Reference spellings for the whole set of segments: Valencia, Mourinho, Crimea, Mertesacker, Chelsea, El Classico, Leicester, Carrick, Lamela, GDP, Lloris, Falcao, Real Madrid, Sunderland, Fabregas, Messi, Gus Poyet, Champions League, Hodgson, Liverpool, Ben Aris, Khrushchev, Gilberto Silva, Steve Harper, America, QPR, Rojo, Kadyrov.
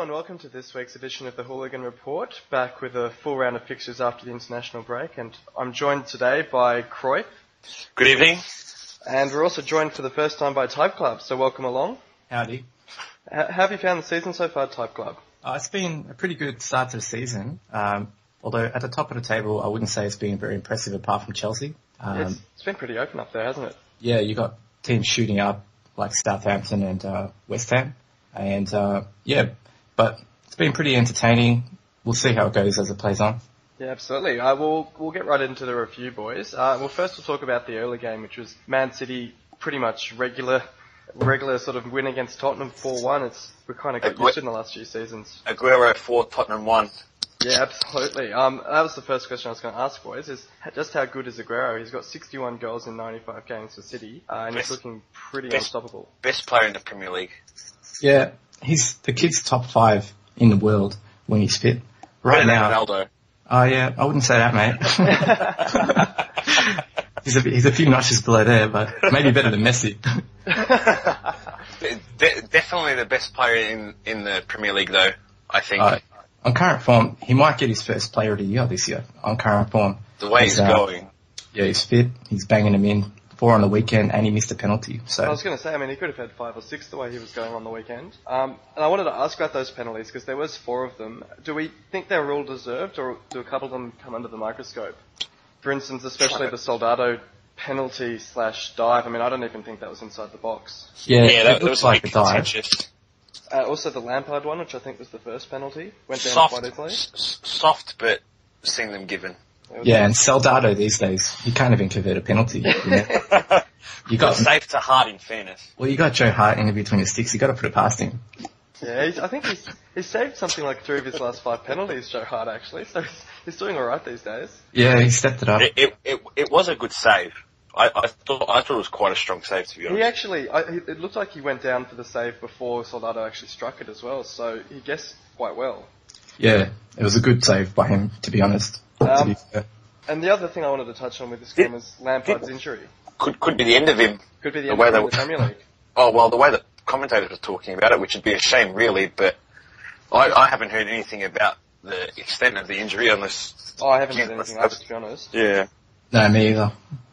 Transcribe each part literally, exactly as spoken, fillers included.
Hello and welcome to this week's edition of the Hooligan Report, back with a full round of fixtures after the international break, and I'm joined today by Cruyff. Good evening. And we're also joined for the first time by Type Club, so welcome along. Howdy. How have you found the season so far, Type Club? Uh, it's been a pretty good start to the season, um, although at the top of the table I wouldn't say it's been very impressive apart from Chelsea. Um, it's, it's been pretty open up there, hasn't it? Yeah, you got teams shooting up like Southampton and uh, West Ham. And, uh, yeah, but it's been pretty entertaining. We'll see how it goes as it plays on. Yeah, absolutely. Uh, we'll, we'll get right into the review, boys. Uh, well, first we'll talk about the early game, which was Man City pretty much regular, regular sort of win against Tottenham four one. It's, we kind of got Agu- used to in the last few seasons. Agüero four, Tottenham one. Yeah, absolutely. Um, that was the first question I was going to ask, boys, is just how good is Agüero? He's got sixty-one goals in ninety-five games for City, uh, and best, he's looking pretty best, unstoppable. Best player in the Premier League. Yeah, he's the kid's top five in the world when he's fit. Right now, Ronaldo. Oh yeah, I wouldn't say that, mate. he's, a, he's a few notches below there, but maybe better than Messi. De- definitely the best player in, in the Premier League, though, I think. Uh, on current form, he might get his first player of the year this year, on current form. The way he's, he's uh, going. Yeah, he's fit, he's banging them in. Four on the weekend, and he missed a penalty. So I was going to say, I mean, he could have had five or six the way he was going on the weekend. Um, and I wanted to ask about those penalties because there was four of them. Do we think they were all deserved, or do a couple of them come under the microscope? For instance, especially the Soldado penalty slash dive. I mean, I don't even think that was inside the box. Yeah, yeah that, it that was like, like a dive. Uh, also, the Lampard one, which I think was the first penalty, went down soft, quite easily. S- soft, but seen them given. Yeah, and Soldado these days, he can't even convert a penalty. You know? you got safe to Hart in fairness. Well, you got Joe Hart in between his sticks. You got to put it past him. Yeah, he's, I think he's he's saved something like three of his last five penalties, Joe Hart actually. So he's, he's doing all right these days. Yeah, he stepped it up. It it it, it was a good save. I, I thought I thought it was quite a strong save to be honest. He actually, I, it looked like he went down for the save before Soldado actually struck it as well. So he guessed quite well. Yeah, it was a good save by him, to be honest. Um, and the other thing I wanted to touch on with this game was Lampard's it, injury. Could could be the end of him. Could be the, the end way of him in the Premier League. Oh, well, the way the commentators were talking about it, which would be a shame, really, but I, I haven't heard anything about the extent of the injury unless... Oh, I haven't heard anything either, to be honest. Yeah. No, me either.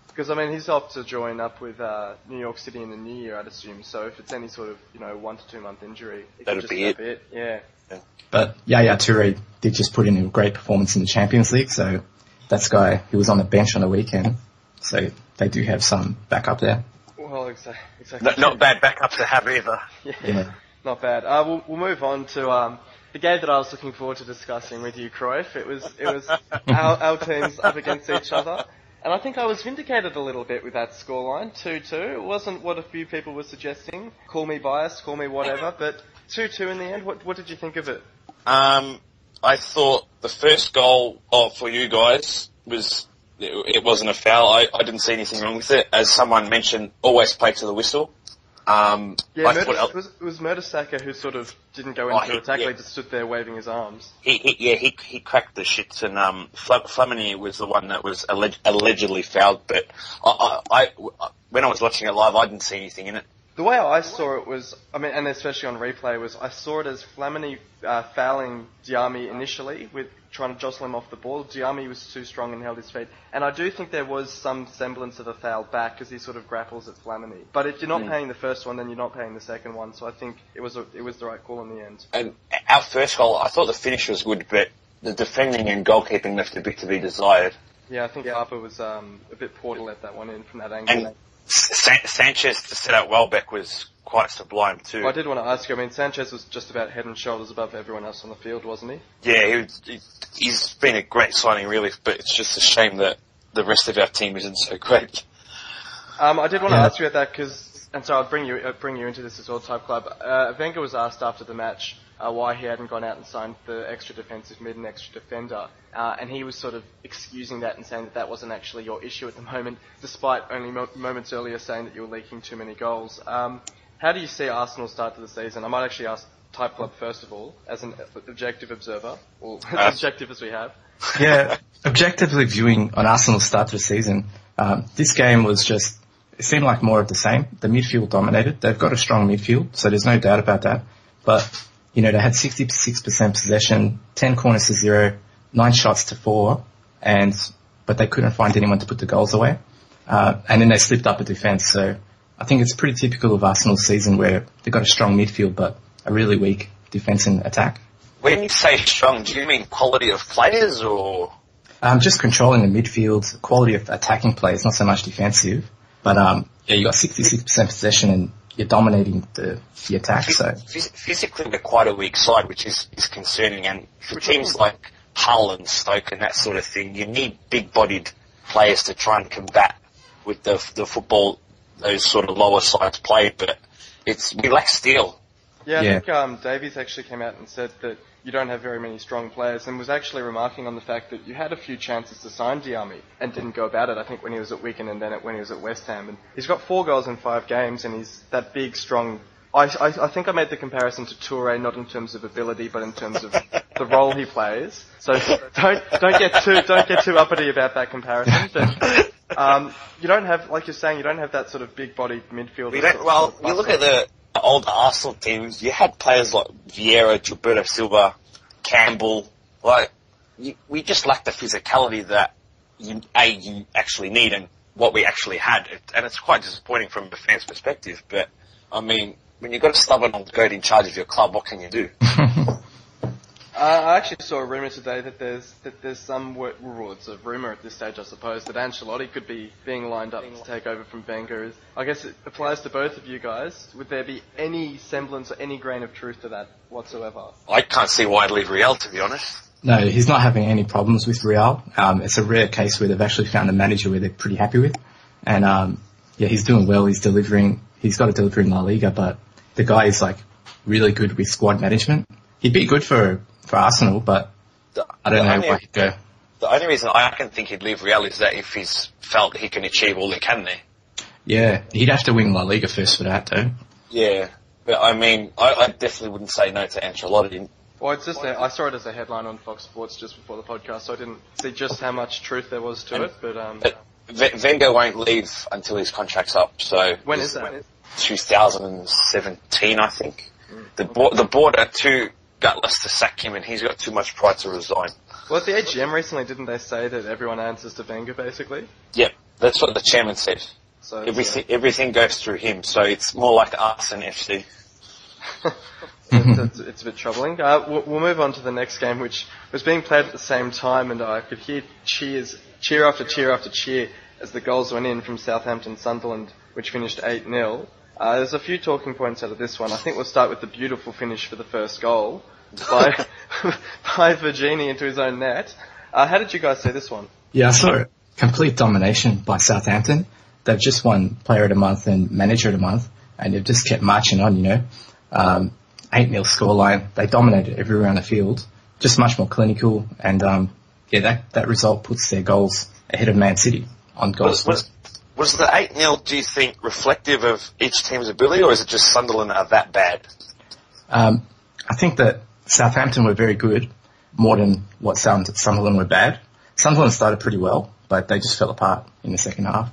Because, I mean, he's off to join up with uh, New York City in the new year, I'd assume, so if it's any sort of, you know, one to two month injury, it That'd could just be it. it. Yeah. Yeah. But Yaya Toure did just put in a great performance in the Champions League, so that's guy who was on the bench on the weekend. So they do have some backup there. Well, exactly. exactly. No, not bad backup to have either. Yeah, yeah. Not bad. Uh, we'll, we'll move on to um, the game that I was looking forward to discussing with you, Cruyff. It was it was our, our teams up against each other. And I think I was vindicated a little bit with that scoreline, two two. It wasn't what a few people were suggesting. Call me biased, call me whatever, but two two in the end. What, what did you think of it? Um, I thought the first goal oh, for you guys was, it, it wasn't a foul. I, I didn't see anything wrong with it. As someone mentioned, always play to the whistle. Um, yeah, Murder, thought, it was, it was Mertesacker who sort of didn't go into oh, he, attack. Yeah. He just stood there waving his arms. He, he yeah, he he cracked the shits, and um, Flamini was the one that was alleg- allegedly fouled. But I, I, I, when I was watching it live, I didn't see anything in it. The way I saw it was, I mean, and especially on replay, was I saw it as Flamini uh, fouling Diamé initially with trying to jostle him off the ball. Diamé was too strong and held his feet. And I do think there was some semblance of a foul back because he sort of grapples at Flamini. But if you're not mm. paying the first one, then you're not paying the second one. So I think it was a, it was the right call in the end. And our first goal, I thought the finish was good, but the defending and goalkeeping left a bit to be desired. Yeah, I think yeah. Harper was um, a bit poor to let that one in from that angle. And San- Sanchez to set out Welbeck was quite sublime too. I did want to ask you, I mean, Sanchez was just about head and shoulders above everyone else on the field, wasn't he? Yeah, he was, he, he's been a great signing really, but it's just a shame that the rest of our team isn't so great. Um, I did want yeah. to ask you about that because, and so I'll bring you, I'll bring you into this as well, Type Club. Uh, Wenger was asked after the match Uh, why he hadn't gone out and signed the extra defensive mid and extra defender. Uh, and he was sort of excusing that and saying that that wasn't actually your issue at the moment, despite only mo- moments earlier saying that you were leaking too many goals. Um, how do you see Arsenal start to the season? I might actually ask Type Club first of all, as an objective observer, or as uh, objective as we have. Yeah, objectively viewing on Arsenal's start to the season, um, this game was just, it seemed like more of the same. The midfield dominated. They've got a strong midfield, so there's no doubt about that. But you know, they had sixty-six percent possession, ten corners to zero, nine shots to four, and but they couldn't find anyone to put the goals away. Uh, and then they slipped up a defence. So I think it's pretty typical of Arsenal's season where they've got a strong midfield but a really weak defence and attack. When you say strong, do you mean quality of players or...? Um, just controlling the midfield, quality of attacking players, not so much defensive. But um, yeah, you got sixty-six percent possession and you're dominating the, the attack. So physically, we're quite a weak side, which is, is concerning. And for teams like Hull and Stoke and that sort of thing, you need big-bodied players to try and combat with the the football those sort of lower sides play. But it's we lack steel. Yeah, I yeah. think um, Davies actually came out and said that you don't have very many strong players, and was actually remarking on the fact that you had a few chances to sign Diamé and didn't go about it, I think, when he was at Wigan and then when he was at West Ham. And he's got four goals in five games, and he's that big, strong... I, I, I think I made the comparison to Touré, not in terms of ability, but in terms of the role he plays. So don't don't get too don't get too uppity about that comparison. But um, you don't have, like you're saying, you don't have that sort of big-bodied midfielder. We don't, well, sort of you look at the... older Arsenal teams, you had players like Vieira, Gilberto Silva, Campbell. Like, you, we just lacked the physicality that you, a you actually need, and what we actually had. It, and it's quite disappointing from a fan's perspective. But I mean, when you've got a stubborn old goat in charge of your club, what can you do? uh, I actually saw a rumor today that there's that there's some rewards of rumor at this stage, I suppose, that Ancelotti could be being lined up to take over from Wenger. I guess it applies to both of you guys. Would there be any semblance or any grain of truth to that whatsoever? I can't see why I'd leave Real, to be honest. No, he's not having any problems with Real. Um, it's a rare case where they've actually found a manager where they're pretty happy with. And, um, yeah, he's doing well. He's delivering. He's got to deliver in La Liga, but the guy is, like, really good with squad management. He'd be good for, for Arsenal, but I don't know where he'd go. The only reason I can think he'd leave Real is that if he's felt he can achieve all he can there. Yeah, he'd have to win La Liga first for that, though. Yeah, but I mean, I, I definitely wouldn't say no to Ancelotti. Well, it's just that I saw it as a headline on Fox Sports just before the podcast, so I didn't see just how much truth there was to and, it. But, um, but Wenger won't leave until his contract's up. So when is that? twenty seventeen, I think. Mm, the okay. board, the board are too gutless to sack him, and he's got too much pride to resign. Well, at the A G M recently, didn't they say that everyone answers to Wenger, basically? Yep, that's what the chairman said. So everything, yeah. everything goes through him, so it's more like Arsenal F C. it's, it's, it's a bit troubling. Uh, we'll, we'll move on to the next game, which was being played at the same time, and I could hear cheers, cheer after cheer after cheer as the goals went in from Southampton Sunderland, which finished eight nil. Uh, there's a few talking points out of this one. I think we'll start with the beautiful finish for the first goal by, by Virginie into his own net. Uh, how did you guys see this one? Yeah, I saw it. Complete domination by Southampton. They've just won player of the month and manager of the month, and they've just kept marching on, you know. Um, eight nil scoreline. They dominated everywhere on the field. Just much more clinical. And, um, yeah, that, that result puts their goals ahead of Man City on goals. Was, was, was the eight nil, do you think, reflective of each team's ability, or is it just Sunderland are that bad? Um, I think that Southampton were very good, more than what Sunderland were bad. Sunderland started pretty well, but they just fell apart in the second half.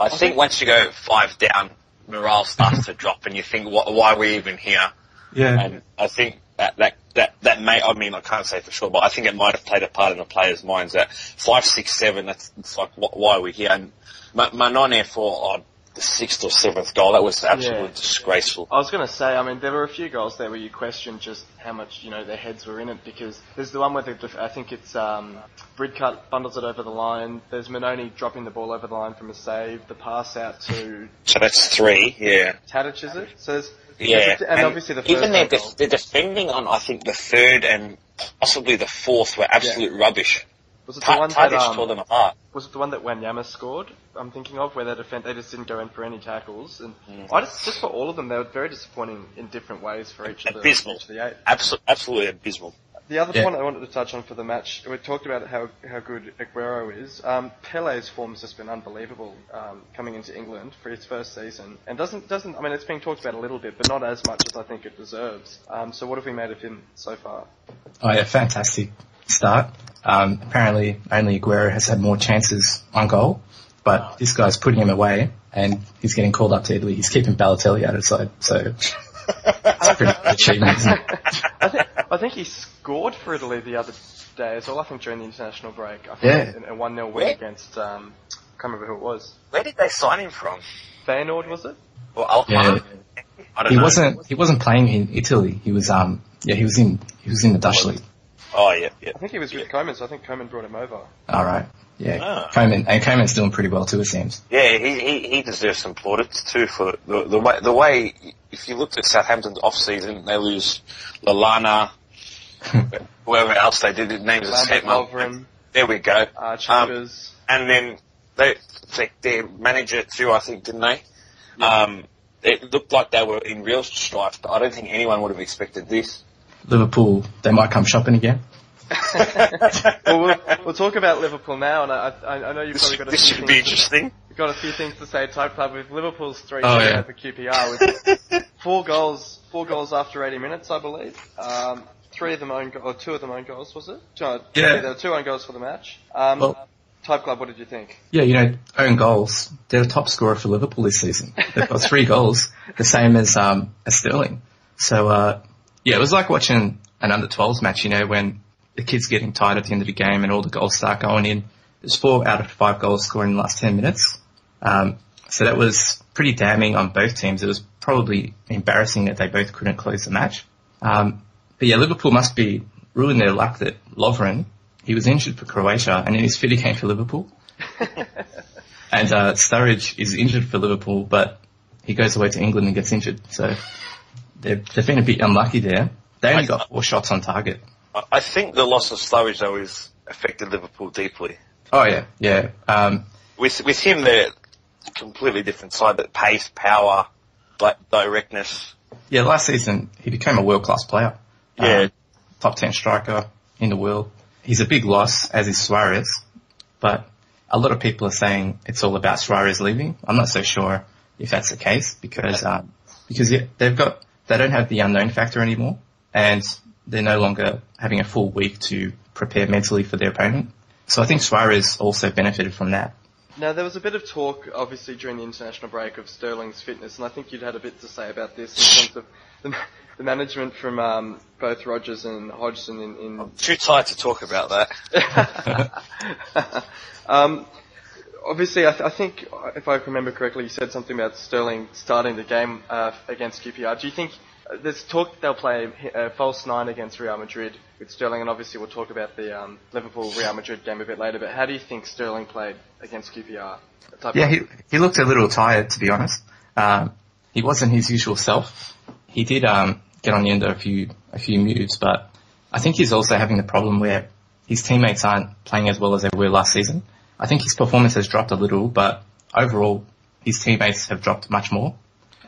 I think once you go five down, morale starts to drop, and you think, what, why are we even here? Yeah. And I think that, that, that, that may, I mean, I can't say for sure, but I think it might have played a part in the players' minds that five, six, seven, that's, it's like, what, why are we here? And Manone for oh, the sixth or seventh goal, that was absolutely yeah. disgraceful. I was going to say, I mean, there were a few goals there where you questioned just how much, you know, their heads were in it, because there's the one where the, I think it's, um, Bridcut bundles it over the line. There's Manone dropping the ball over the line from a save. The pass out to... So that's three, yeah. Tadic, is it? So there's, yeah. There's a, and, and obviously the first Even their def- defending on, I think, the third and possibly the fourth were absolute yeah. rubbish. Was it the Ta- one that, um, tore them apart? Was it the one that Wanyama scored, I'm thinking of, where they defend, they just didn't go in for any tackles? And mm. I just, just for all of them, they were very disappointing in different ways for each, abysmal. Of, the, each of the eight. Abs- absolutely abysmal. The other yeah. point I wanted to touch on for the match, we talked about how how good Agüero is. Um, Pele's form's just been unbelievable um, coming into England for his first season, and doesn't doesn't I mean it's being talked about a little bit, but not as much as I think it deserves. Um, so what have we made of him so far? Oh yeah, fantastic start. Um, apparently only Agüero has had more chances on goal, but this guy's putting him away, and he's getting called up to Italy. He's keeping Balotelli out of the side, so That's pretty achievement. I think I think he scored for Italy the other day as well. I think during the international break. I think yeah. In a one nil win against. Um, I can't remember who it was. Where did they sign him from? Feyenoord, was it? Or Alkmaar? Yeah. I don't he know. wasn't. He wasn't playing in Italy. He was. Um. Yeah. He was in. He was in the Dutch league. Oh yeah. Yeah. I think he was with yeah. Koeman, so I think Koeman brought him over. All right. Yeah, oh. Koeman, and Koeman's doing pretty well too, it seems. Yeah, he, he, he deserves some plaudits too for the, the way, the way, if you looked at Southampton's off-season, they lose Lallana, whoever else they did, names are there we go. Uh, um, and then they, they, their manager too, I think, didn't they? Yeah. Um, it looked like they were in real strife, but I don't think anyone would have expected this. Liverpool, they might come shopping again. well, well, we'll talk about Liverpool now, and I, I, I know you've this probably got a this few should things be interesting. To, you've got a few things to say. Type Club with Liverpool's three oh, yeah. over Q P R with four goals, four goals after eighty minutes, I believe. Um, three of them own go- or two of them own goals, was it? No, yeah, yeah, there were two own goals for the match. Um, well, Type Club, what did you think? Yeah, you know, own goals. They're the top scorer for Liverpool this season. They've got three goals, the same as um as Sterling. So uh, yeah, it was like watching an under twelves match. You know when. The kids getting tired at the end of the game and all the goals start going in. There's four out of five goals scored in the last ten minutes. Um, so that was pretty damning on both teams. It was probably embarrassing that they both couldn't close the match. Um, but yeah, Liverpool must be ruining their luck that Lovren, he was injured for Croatia and then he's fit again for Liverpool. and uh, Sturridge is injured for Liverpool, but he goes away to England and gets injured. So they've, they've been a bit unlucky there. They only got four shots on target. I think the loss of Sturridge, though, has affected Liverpool deeply. Oh, yeah, yeah. Um, with with him, they're a completely different side, but pace, power, like directness. Yeah, last season, he became a world-class player. Yeah. Um, top ten striker in the world. He's a big loss, as is Suarez, but a lot of people are saying it's all about Suarez leaving. I'm not so sure if that's the case, because um, because yeah, they've got they don't have the unknown factor anymore, and... they're no longer having a full week to prepare mentally for their opponent. So I think Suarez also benefited from that. Now, there was a bit of talk, obviously, during the international break of Sterling's fitness, and I think you'd had a bit to say about this in terms of the, the management from um, both Rogers and Hodgson. In, in... I'm too tired to talk about that. um, obviously, I, th- I think, if I remember correctly, you said something about Sterling starting the game uh, against Q P R. Do you think... There's talk they'll play a false nine against Real Madrid with Sterling, and obviously we'll talk about the um, Liverpool-Real Madrid game a bit later, but how do you think Sterling played against Q P R? Yeah, he, he looked a little tired, to be honest. Um, he wasn't his usual self. He did um, get on the end of a few, a few moves, but I think he's also having the problem where his teammates aren't playing as well as they were last season. I think his performance has dropped a little, but overall his teammates have dropped much more.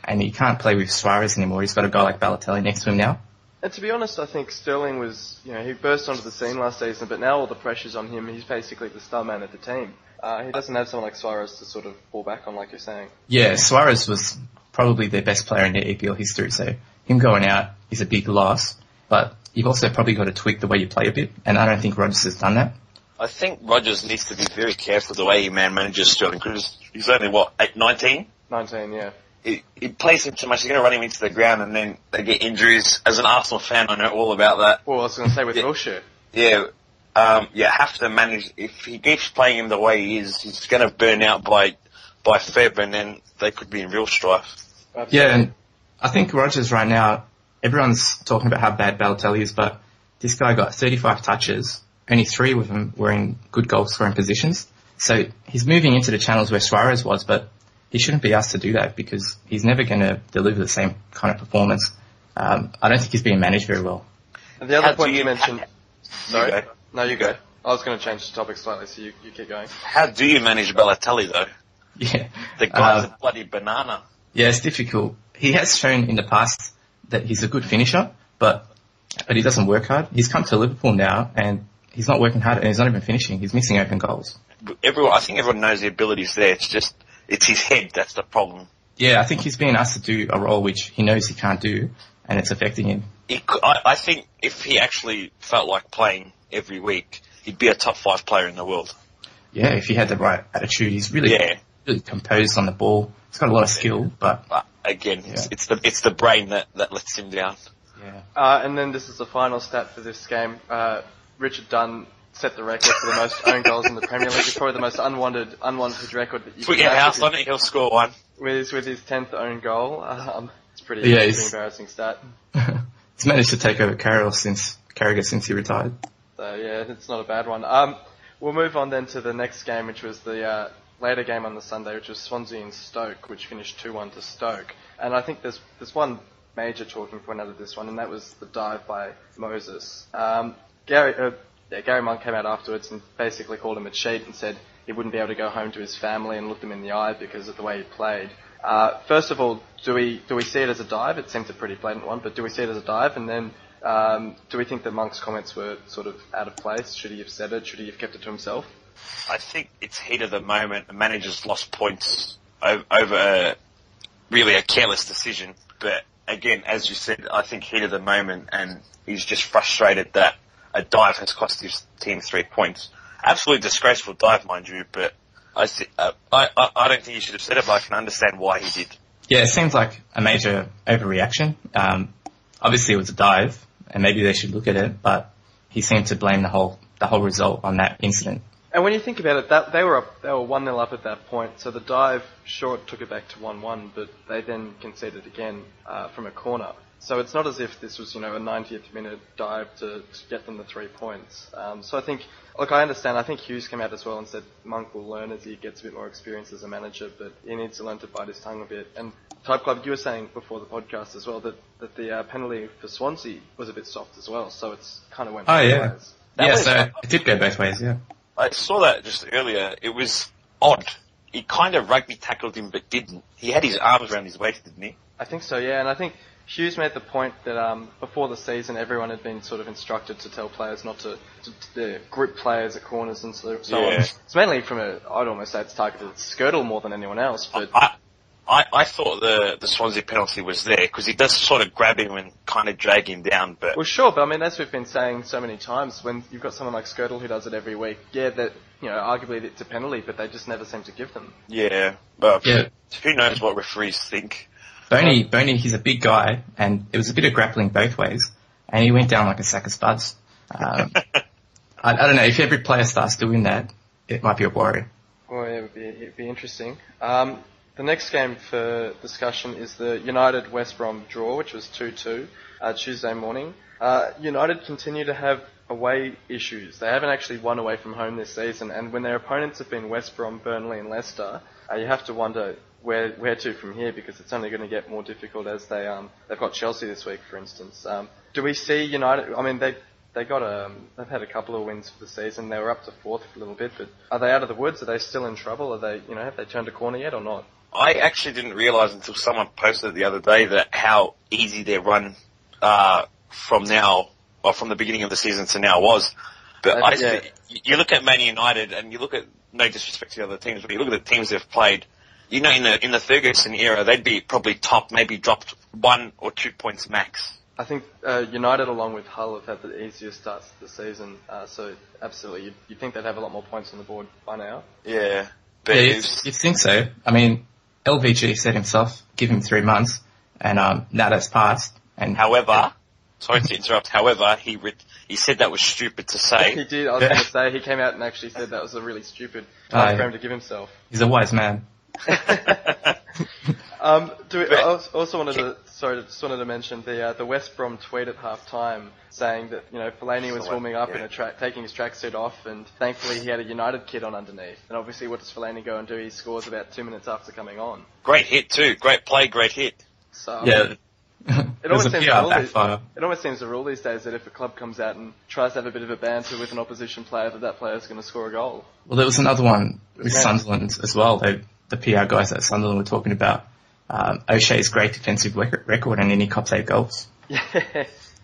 And he can't play with Suarez anymore. He's got a guy like Balotelli next to him now. And to be honest, I think Sterling was, you know, he burst onto the scene last season, but now all the pressure's on him. He's basically the star man of the team. Uh, he doesn't have someone like Suarez to sort of fall back on, like you're saying. Yeah, Suarez was probably their best player in their E P L history, so him going out is a big loss. But you've also probably got to tweak the way you play a bit, and I don't think Rogers has done that. I think Rogers needs to be very careful the way he man manages Sterling, because he's only, what, eight, nineteen? nineteen, yeah. It, it plays him too much. They're going to run him into the ground and then they get injuries. As an Arsenal fan, I know all about that. Well, I was going to say with Wilshere. Yeah, um, you have to manage. If he keeps playing him the way he is, he's going to burn out by by Feb and then they could be in real strife. Absolutely. Yeah, and I think Rogers right now, everyone's talking about how bad Balotelli is, but this guy got thirty-five touches. Only three of them were in good goal-scoring positions. So he's moving into the channels where Suarez was, but... he shouldn't be asked to do that because he's never going to deliver the same kind of performance. Um, I don't think he's being managed very well. And the other how point you, you mentioned... Sorry? You no, you go. I was going to change the topic slightly, so you, you keep going. How do you manage Balotelli, though? Yeah. The guy's uh, a bloody banana. Yeah, it's difficult. He has shown in the past that he's a good finisher, but but he doesn't work hard. He's come to Liverpool now, and he's not working hard, and he's not even finishing. He's missing open goals. Everyone, I think everyone knows the ability's there. It's just... it's his head that's the problem. Yeah, I think he's being asked to do a role which he knows he can't do, and it's affecting him. It, I, I think if he actually felt like playing every week, he'd be a top five player in the world. Yeah, if he had the right attitude. He's really, yeah. really composed on the ball. He's got a lot of skill, but, but again, yeah. it's, it's the it's the brain that, that lets him down. Yeah. Uh, and then this is the final stat for this game. Uh, Richard Dunn set the record for the most own goals in the Premier League. It's probably the most unwanted unwanted record that you can have. Put your house on it, he'll score one. With his, with his tenth own goal, um, it's pretty yeah, it's, embarrassing stat. He's managed to take over Carroll since Carragher since he retired. So yeah, it's not a bad one. Um, we'll move on then to the next game, which was the uh, later game on the Sunday, which was Swansea and Stoke, which finished two one to Stoke. And I think there's there's one major talking point out of this one, and that was the dive by Moses. Um, Gary. Uh, Yeah, Gary Monk came out afterwards and basically called him a cheat and said he wouldn't be able to go home to his family and look them in the eye because of the way he played. Uh, first of all, do we do we see it as a dive? It seems a pretty blatant one, but do we see it as a dive? And then um, do we think that Monk's comments were sort of out of place? Should he have said it? Should he have kept it to himself? I think it's heat of the moment. The manager's lost points over, over a, really a careless decision. But again, as you said, I think heat of the moment, and he's just frustrated that a dive has cost his team three points. Absolutely disgraceful dive, mind you, but I, uh, I, I don't think he should have said it, but I can understand why he did. Yeah, it seems like a major overreaction. Um, obviously, it was a dive, and maybe they should look at it, but he seemed to blame the whole the whole result on that incident. And when you think about it, that they were up, they were one nil up at that point, so the dive short took it back to one one, but they then conceded again uh, from a corner. So it's not as if this was, you know, a ninetieth minute dive to, to get them the three points. Um, so I think, look, I understand. I think Hughes came out as well and said Monk will learn as he gets a bit more experience as a manager, but he needs to learn to bite his tongue a bit. And Type Club, you were saying before the podcast as well that, that the uh, penalty for Swansea was a bit soft as well, so it's kind of went both oh, yeah. ways. That yeah, so it did go both ways, yeah. I saw that just earlier. It was odd. He kind of rugby tackled him but didn't. He had his arms around his waist, didn't he? I think so, yeah, and I think Hughes made the point that um, before the season, everyone had been sort of instructed to tell players not to, to, to grip players at corners and so, so yeah. on. It's mainly from a, I'd almost say it's targeted at Skirtle more than anyone else. But I, I, I thought the the Swansea penalty was there because he does sort of grab him and kind of drag him down. But well, sure, but I mean, as we've been saying so many times, when you've got someone like Skirtle who does it every week, yeah, that you know, arguably it's a penalty, but they just never seem to give them. Yeah, but yeah. Who knows what referees think. Boney, Boney, he's a big guy, and it was a bit of grappling both ways, and he went down like a sack of spuds. Um, I, I don't know, if every player starts doing that, it might be a worry. Well, yeah, it would be, it'd be interesting. Um, the next game for discussion is the United West Brom draw, which was two two uh, Tuesday morning. Uh, United continue to have away issues. They haven't actually won away from home this season, and when their opponents have been West Brom, Burnley and Leicester, uh, you have to wonder where where to from here, because it's only going to get more difficult as they um they've got Chelsea this week, for instance. Um, do we see United? I mean, they they got a they've had a couple of wins for the season. They were up to fourth for a little bit, but are they out of the woods? Are they still in trouble? Are they you know have they turned a corner yet or not? I actually didn't realise until someone posted it the other day that how easy their run uh from now or from the beginning of the season to now was. But I, I yeah. you look at Man United and you look at, no disrespect to the other teams, but you look at the teams they've played. You know, in the in the Ferguson era, they'd be probably top, maybe dropped one or two points max. I think uh, United, along with Hull, have had the easiest starts to the season. Uh, so, absolutely, you'd, you'd think they'd have a lot more points on the board by now. Yeah, but yeah, you'd, you'd think so. I mean, L V G said himself, give him three months, and um, now that's passed. And however, yeah. sorry to interrupt. However, he re- he said that was stupid to say. He did. I was going to say he came out and actually said that was a really stupid time frame to give himself. He's a wise man. um, do we, I also wanted to sorry, just wanted to mention the uh, the West Brom tweet at half time saying that you know Fellaini was warming up yeah. in a tra- taking his tracksuit off, and thankfully he had a United kid on underneath. And obviously, what does Fellaini go and do? He scores about two minutes after coming on. Great hit too. Great play. Great hit. So yeah. It always, seems these, it always seems the rule these days that if a club comes out and tries to have a bit of a banter with an opposition player, that that player is going to score a goal. Well, there was another one with Sunderland as well. They, the P R guys at Sunderland were talking about um, O'Shea's great defensive record and then he cops eight goals. Yeah,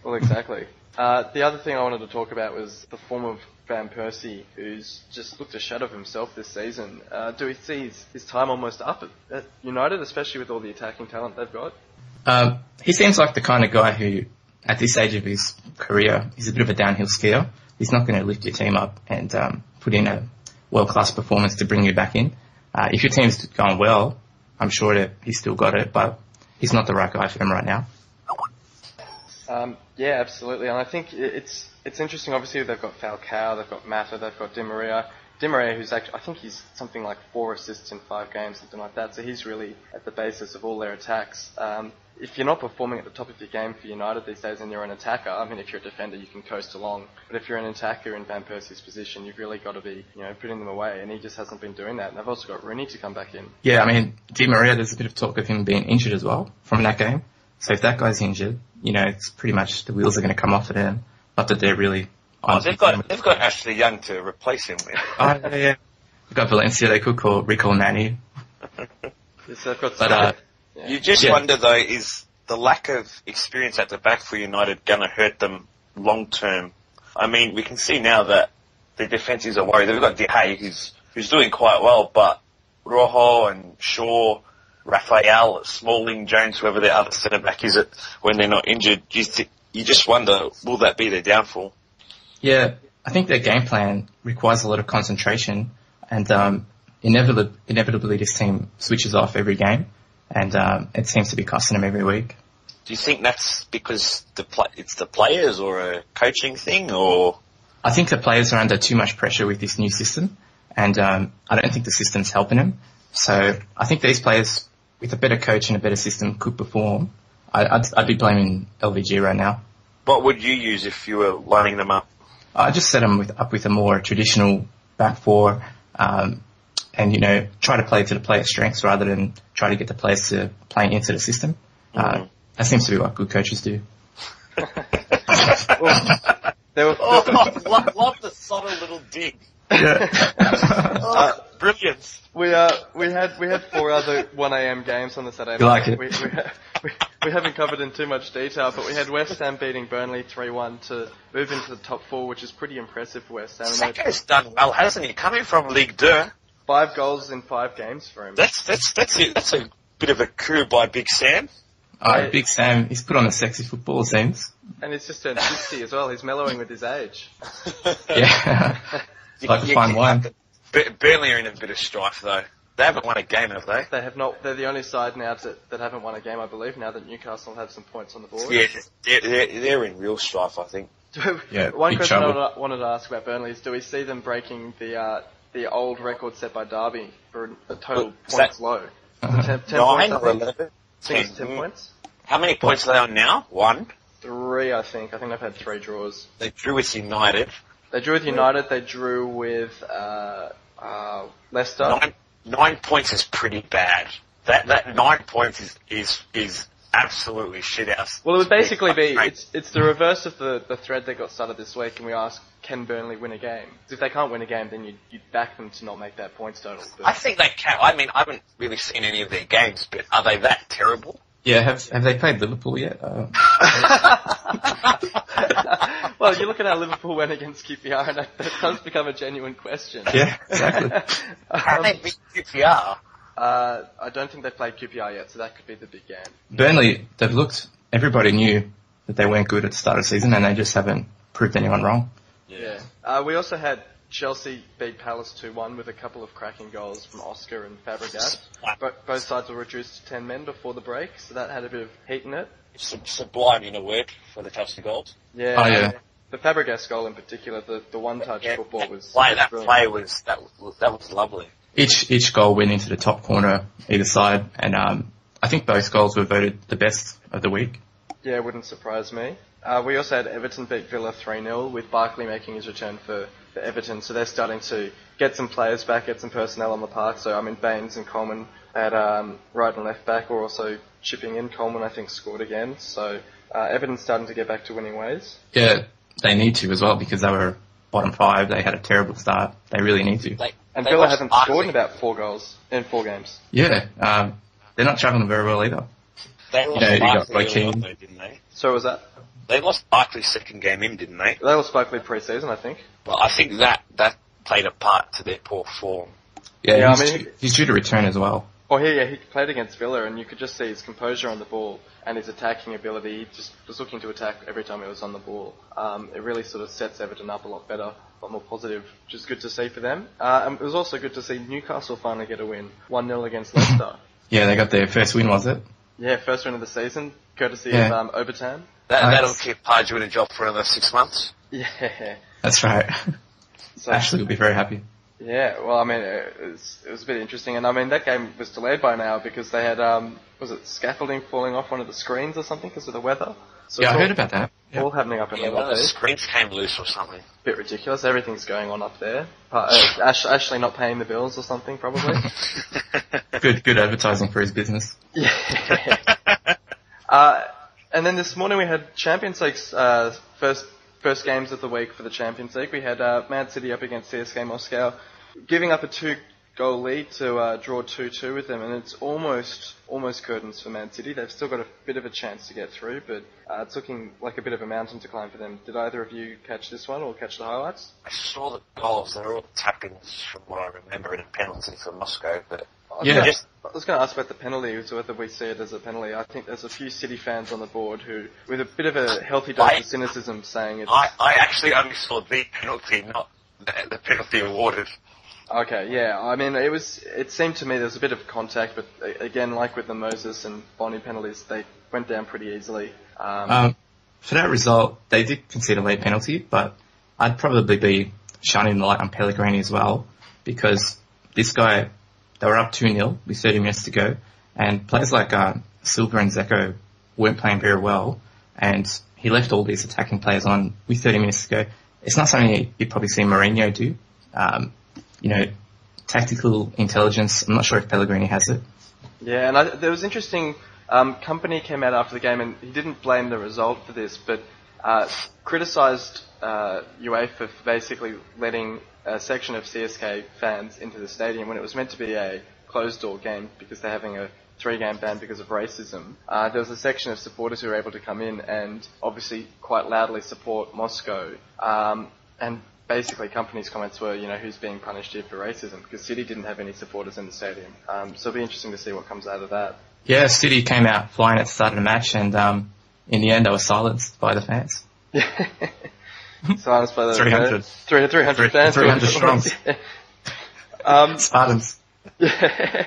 well, exactly. uh, the other thing I wanted to talk about was the form of Van Persie, who's just looked a shadow of himself this season. Uh, do we see his, his time almost up at, at United, especially with all the attacking talent they've got? Um, he seems like the kind of guy who, at this stage of his career, he's a bit of a downhill skier. He's not going to lift your team up and um, put in a world-class performance to bring you back in. Uh, if your team's gone well, I'm sure that he's still got it, but he's not the right guy for them right now. Um, yeah, absolutely. And I think it's it's interesting. Obviously, they've got Falcao, they've got Mata, they've got Di Maria. Di Maria, who's actually, I think he's something like four assists in five games, something like that. So he's really at the basis of all their attacks. Um, if you're not performing at the top of your game for United these days and you're an attacker, I mean, if you're a defender, you can coast along. But if you're an attacker in Van Persie's position, you've really got to be, you know, putting them away. And he just hasn't been doing that. And they've also got Rooney to come back in. Yeah, I mean, Di Maria, there's a bit of talk of him being injured as well from that game. So if that guy's injured, you know, it's pretty much the wheels are going to come off of them. Not that they're really... Oh, they've got they've got Ashley Young to replace him with. Oh yeah, yeah. They've got Valencia. They could call recall Nani. Yes, they've got. But uh, yeah. you just yeah. wonder though, is the lack of experience at the back for United going to hurt them long term? I mean, we can see now that the defence is a worry. They've got De Gea, who's who's doing quite well, but Rojo and Shaw, Raphael, Smalling, Jones, whoever their other centre back is, it when they're not injured, you, th- you just wonder will that be their downfall? Yeah, I think their game plan requires a lot of concentration, and um, inevitably, inevitably this team switches off every game, and um, it seems to be costing them every week. Do you think that's because the pl- it's the players or a coaching thing, or? I think the players are under too much pressure with this new system, and um, I don't think the system's helping them. So I think these players, with a better coach and a better system, could perform. I, I'd, I'd be blaming L V G right now. What would you use if you were lining them up? I just set them with, up with a more traditional back four, um, and you know, try to play to the player's strengths rather than try to get the players to play into the system. Mm-hmm. Uh, that seems to be what good coaches do. oh, they were, oh, love, love the subtle little dig. Yeah. uh, Brilliant. We uh we had we had four other one a.m. games on the Saturday night. You like it? We, we, we, we haven't covered in too much detail, but we had West Ham beating Burnley three one to move into the top four, which is pretty impressive for West Ham. Sanchez done well, hasn't he? Coming from Ligue two, five goals in five games for him. That's that's that's it. That's a bit of a coup by Big Sam. Oh, I, Big Sam, he's put on a sexy football, it seems. And he's just turned sixty as well. He's mellowing with his age. Yeah, like a fine wine. Burnley are in a bit of strife, though. They haven't won a game, have they? They have not. They're the only side now that, that haven't won a game, I believe, now that Newcastle have some points on the board. Yeah, they're, they're in real strife, I think. Yeah, one question trouble. I wanted to ask about Burnley is, do we see them breaking the uh, the old record set by Derby for a total what, points that, low? Uh, ten, ten nine points, or eleven? I think ten. It's ten mm. points. How many points are they on now? One? Three, I think. I think they've had three draws. They drew with United. They drew with United. They drew with uh, uh, Leicester. Nine, nine points is pretty bad. That that nine points is is, is absolutely shit out. Well, it would basically be it's it's the reverse of the, the thread that got started this week, and we asked, can Burnley win a game? If they can't win a game, then you'd, you'd back them to not make that points total. But I think they can. I mean, I haven't really seen any of their games, but are they that terrible? Yeah, have have they played Liverpool yet? Uh, well, you look at how Liverpool went against Q P R, and that, that does become a genuine question. Yeah, exactly. How um, they beat Q P R? Uh, I don't think they've played Q P R yet, so that could be the big game. Burnley, they've looked. Everybody knew that they weren't good at the start of the season, and they just haven't proved anyone wrong. Yeah. Uh, we also had Chelsea beat Palace two one with a couple of cracking goals from Oscar and Fabregas. But both sides were reduced to ten men before the break, so that had a bit of heat in it. Sublime inner work for the Chelsea goals. Yeah, oh, yeah. The Fabregas goal in particular, the, the one-touch yeah, football that was play, That brilliant. play was that, was, that was lovely. Each each goal went into the top corner, either side, and um, I think both goals were voted the best of the week. Yeah, it wouldn't surprise me. Uh, we also had Everton beat Villa three nil with Barkley making his return for... Everton, so they're starting to get some players back, get some personnel on the park. So I mean, Baines and Coleman at um, right and left back were also chipping in. Coleman, I think, scored again. So uh, Everton's starting to get back to winning ways. Yeah, they need to as well because they were bottom five. They had a terrible start. They really need to. They, and they Villa haven't Barkley. scored in about four goals in four games. Yeah, um, they're not travelling very well either. They lost you know, you got Barkley, didn't they? So was that? They lost Barkley's second game in, didn't they? They lost Barkley pre-season, I think. Well, I think that, that played a part to their poor form. Yeah, yeah he's, I mean, due, he's due to return as well. Oh, yeah, yeah, he played against Villa, and you could just see his composure on the ball and his attacking ability. He just was looking to attack every time he was on the ball. Um, it really sort of sets Everton up a lot better, a lot more positive, which is good to see for them. Uh, and it was also good to see Newcastle finally get a win, one nil against Leicester. Yeah, they got their first win, was it? Yeah, first win of the season, courtesy yeah. of um, Overton. That, nice. That'll keep Pardew in a job for another six months. Yeah. That's right. So, Ashley will be very happy. Yeah, well, I mean, it was, it was a bit interesting. And, I mean, that game was delayed by an hour because they had, um, was it scaffolding falling off one of the screens or something because of the weather? So yeah, I all, heard about that. Yep. All happening up in yeah, the one of the screens came loose or something. Bit ridiculous. Everything's going on up there. Uh, Ash, Ashley not paying the bills or something, probably. good good advertising for his business. Yeah. uh, and then this morning we had Champions League's uh, first... First games of the week for the Champions League. We had uh, Man City up against C S K Moscow, giving up a two-goal lead to uh, draw two two with them, and it's almost almost curtains for Man City. They've still got a bit of a chance to get through, but uh, it's looking like a bit of a mountain to climb for them. Did either of you catch this one or catch the highlights? I saw the goals. They were all tap-ins from what I remember and a penalty for Moscow, but... I was, yeah. gonna, I was going to ask about the penalty, so whether we see it as a penalty. I think there's a few City fans on the board who, with a bit of a healthy dose I, of cynicism, saying it. I, I actually only saw the penalty, not the, the penalty awarded. Okay, yeah. I mean, it was. It seemed to me there was a bit of contact, but again, like with the Moses and Bonnie penalties, they went down pretty easily. Um, um, for that result, they did concede a late penalty, but I'd probably be shining the light on Pellegrini as well, because this guy... They were up two nil with thirty minutes to go, and players like uh, Silva and Zeko weren't playing very well, and he left all these attacking players on with thirty minutes to go. It's not something you'd probably see Mourinho do. Um, you know, tactical intelligence, I'm not sure if Pellegrini has it. Yeah, and I, there was interesting... Um, Company came out after the game, and he didn't blame the result for this, but uh, criticised uh, UEFA for basically letting... a section of C S K fans into the stadium when it was meant to be a closed-door game because they're having a three-game ban because of racism. Uh, there was a section of supporters who were able to come in and obviously quite loudly support Moscow. Um, and basically Company's comments were, you know, who's being punished here for racism, because City didn't have any supporters in the stadium. Um, so it'll be interesting to see what comes out of that. Yeah, City came out flying at the start of the match, and um, in the end they were silenced by the fans. Silenced by the three hundred. three hundred fans. three hundred strong. Yeah. Um, Spartans. Yeah.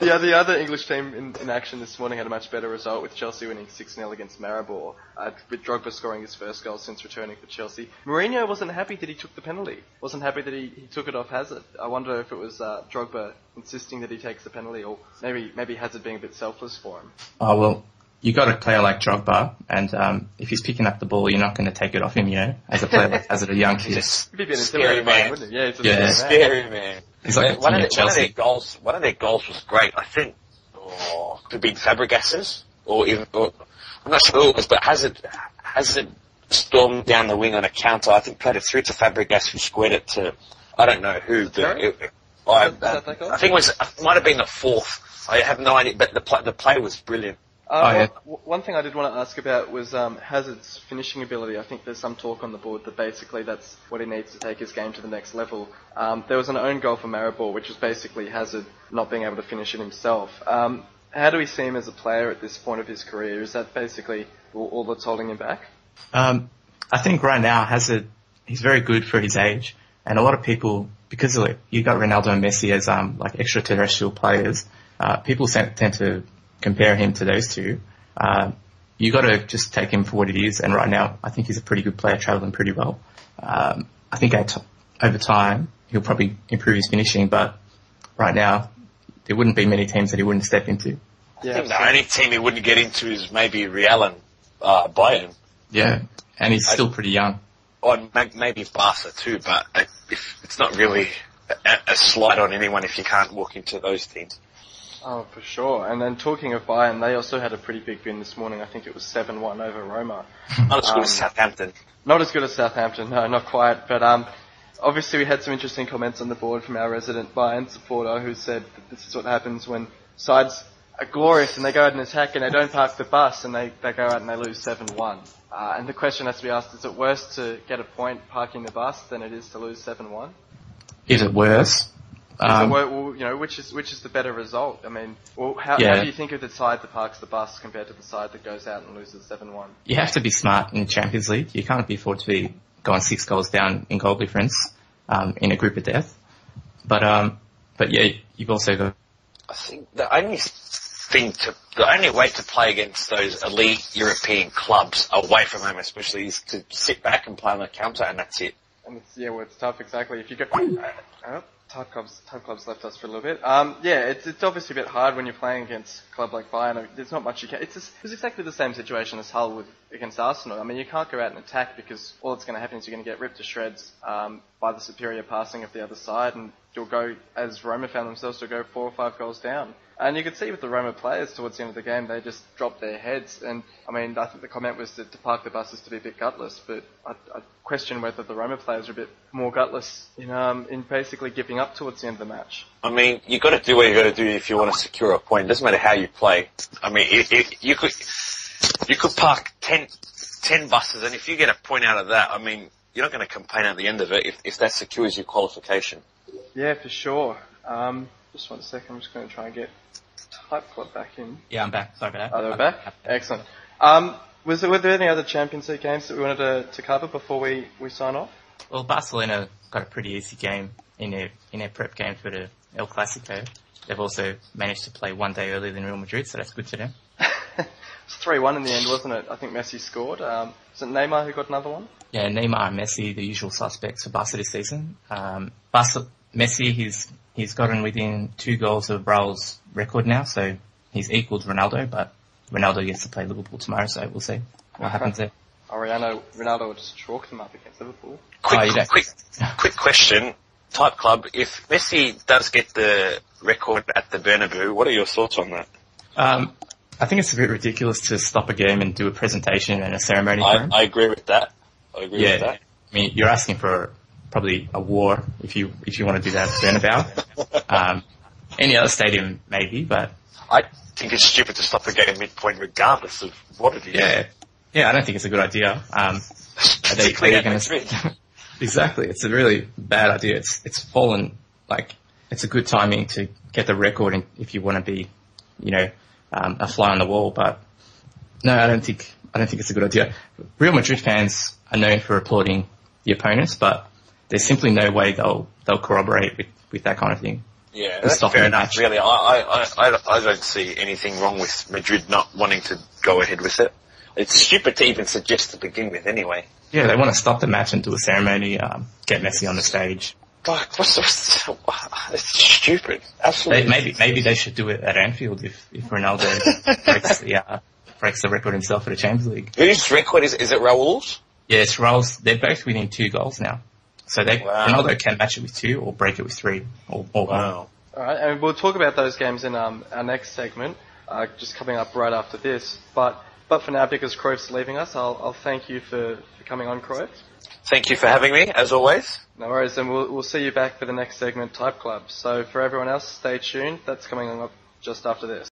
yeah, the other English team in, in action this morning had a much better result, with Chelsea winning six nil against Maribor, uh, with Drogba scoring his first goal since returning for Chelsea. Mourinho wasn't happy that he took the penalty. Wasn't happy that he, he took it off Hazard. I wonder if it was uh, Drogba insisting that he takes the penalty, or maybe maybe Hazard being a bit selfless for him. Oh, well... You got a player like Drogba, and um, if he's picking up the ball, you're not going to take it off him, you know. As a player, like, as a young kid, he's a scary man. Wouldn't he? Yeah, it's a yeah. scary man. man. He's like one, of the, one of their goals. One of their goals was great, I think. Oh, could be Fabregas's, or even or, I'm not sure who it was, but Hazard Hazard stormed down the wing on a counter. I think played it through to Fabregas, who squared it to I don't know who. The, it, I, uh, I think it was it might have been the fourth. I have no idea, but the play, the play was brilliant. Uh, oh, yeah. well, one thing I did want to ask about was um, Hazard's finishing ability. I think there's some talk on the board that basically that's what he needs to take his game to the next level. Um, there was an own goal for Maribor, which was basically Hazard not being able to finish it himself. Um, how do we see him as a player at this point of his career? Is that basically all that's holding him back? Um, I think right now Hazard, he's very good for his age, and a lot of people, because of it, you got Ronaldo and Messi as um, like extraterrestrial players, uh, people tend to compare him to those two. Uh, you got to just take him for what it is, and right now I think he's a pretty good player, travelling pretty well. Um, I think at, over time he'll probably improve his finishing, but right now there wouldn't be many teams that he wouldn't step into. Yeah, I think the only team he wouldn't get into is maybe Real and uh, Bayern. Yeah, and he's still pretty young. Or maybe Barca too, but it's not really a slight on anyone if you can't walk into those teams. Oh, for sure. And then talking of Bayern, they also had a pretty big win this morning. I think it was seven one over Roma. Not as good um, as Southampton. Not as good as Southampton, no, not quite. But um, obviously we had some interesting comments on the board from our resident Bayern supporter who said that this is what happens when sides are glorious and they go out and attack and they don't park the bus, and they, they go out and they lose seven one. Uh, and the question has to be asked, is it worse to get a point parking the bus than it is to lose seven one? Is it worse? Um, so, well, you know, which is which is the better result? I mean, well, how, yeah. how do you think of the side that parks the bus compared to the side that goes out and loses seven one? You have to be smart in the Champions League. You can't be afford to be going six goals down in goal difference um, in a group of death. But um, but yeah, you've also got I think the only thing to, the only way to play against those elite European clubs away from home, especially, is to sit back and play on the counter, and that's it. And it's, yeah, well, it's tough, exactly. If you go, oh, Type Club's, Type Club's left us for a little bit. Um, yeah, it's, it's obviously a bit hard when you're playing against a club like Bayern. There's not much you can. It's just, it was exactly the same situation as Hull with against Arsenal. I mean, you can't go out and attack because all that's going to happen is you're going to get ripped to shreds um, by the superior passing of the other side, and you'll go, as Roma found themselves, to go four or five goals down. And you could see with the Roma players towards the end of the game, they just dropped their heads. And, I mean, I think the comment was to, to park the buses to be a bit gutless, but I, I question whether the Roma players are a bit more gutless in, um, in basically giving up towards the end of the match. I mean, you've got to do what you've got to do if you want to secure a point. It doesn't matter how you play. I mean, if, if you could you could park ten, ten buses, and if you get a point out of that, I mean, you're not going to complain at the end of it if, if that secures your qualification. Yeah, for sure. Um, just one second, I'm just going to try and get Type Club back in. Yeah, I'm back. Sorry about that. Oh, they're back? Excellent. Um, was there, were there any other Champions League games that we wanted to, to cover before we, we sign off? Well, Barcelona got a pretty easy game in their, in their prep game for the El Clasico. They've also managed to play one day earlier than Real Madrid, so that's good for them. It was three one in the end, wasn't it? I think Messi scored. Um, was it Neymar who got another one? Yeah, Neymar and Messi, the usual suspects for Barca this season. Um, Barca... Messi, he's he's gotten within two goals of Raul's record now, so he's equalled Ronaldo, but Ronaldo gets to play Liverpool tomorrow, so we'll see what happens there. Oh, Ronaldo, Ronaldo will just chalk them up against Liverpool. Quick, oh, quick, quick question. Type Club, if Messi does get the record at the Bernabeu, what are your thoughts on that? Um, I think it's a bit ridiculous to stop a game and do a presentation and a ceremony I, for him. I agree with that. I agree yeah, with that. I mean, you're asking for probably a war if you if you want to do that at Bernabeu. Um, any other stadium maybe, but I think it's stupid to stop the game midpoint regardless of what it is. Yeah, yeah, I don't think it's a good idea. Um, are they, are gonna... Exactly, it's a really bad idea. It's it's fallen like it's a good timing to get the record in, if you want to be, you know, um, a fly on the wall. But no, I don't think I don't think it's a good idea. Real Madrid fans are known for applauding the opponents, but there's simply no way they'll they'll corroborate with, with that kind of thing. Yeah, that's fair enough, really. I, I, I, I don't see anything wrong with Madrid not wanting to go ahead with it. It's stupid to even suggest to begin with anyway. Yeah, they want to stop the match and do a ceremony, um, get Messi on the stage. Fuck, what's the... It's stupid. Absolutely. They, maybe maybe they should do it at Anfield if, if Ronaldo breaks, the, uh, breaks the record himself for the Champions League. Whose record is, is it Raul's? Yeah, it's Raul's. They're both within two goals now. So they, wow. Ronaldo can match it with two or break it with three or, or wow. One. All right, and we'll talk about those games in um, our next segment, uh, just coming up right after this. But but for now, because Cruyff's leaving us, I'll, I'll thank you for, for coming on, Cruyff. Thank you for having me, as always. No worries, and we'll, we'll see you back for the next segment, Type Club. So for everyone else, stay tuned. That's coming up just after this.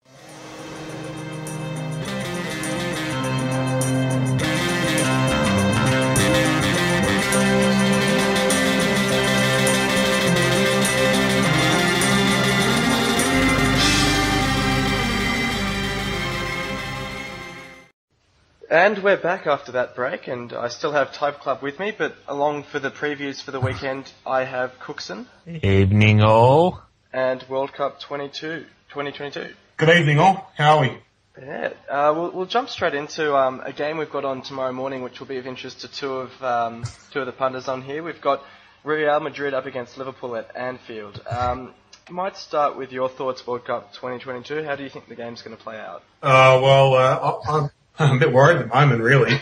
And we're back after that break, and I still have Type Club with me, but along for the previews for the weekend, I have Cookson. Evening all. And World Cup twenty-two, twenty twenty-two. Good evening all. How are we? Yeah, uh, we'll, we'll jump straight into um, a game we've got on tomorrow morning, which will be of interest to two of um, two of the punters on here. We've got Real Madrid up against Liverpool at Anfield. Um, Might start with your thoughts, World Cup twenty twenty-two. How do you think the game's going to play out? Uh, well, uh, I'm... I'm a bit worried at the moment, really.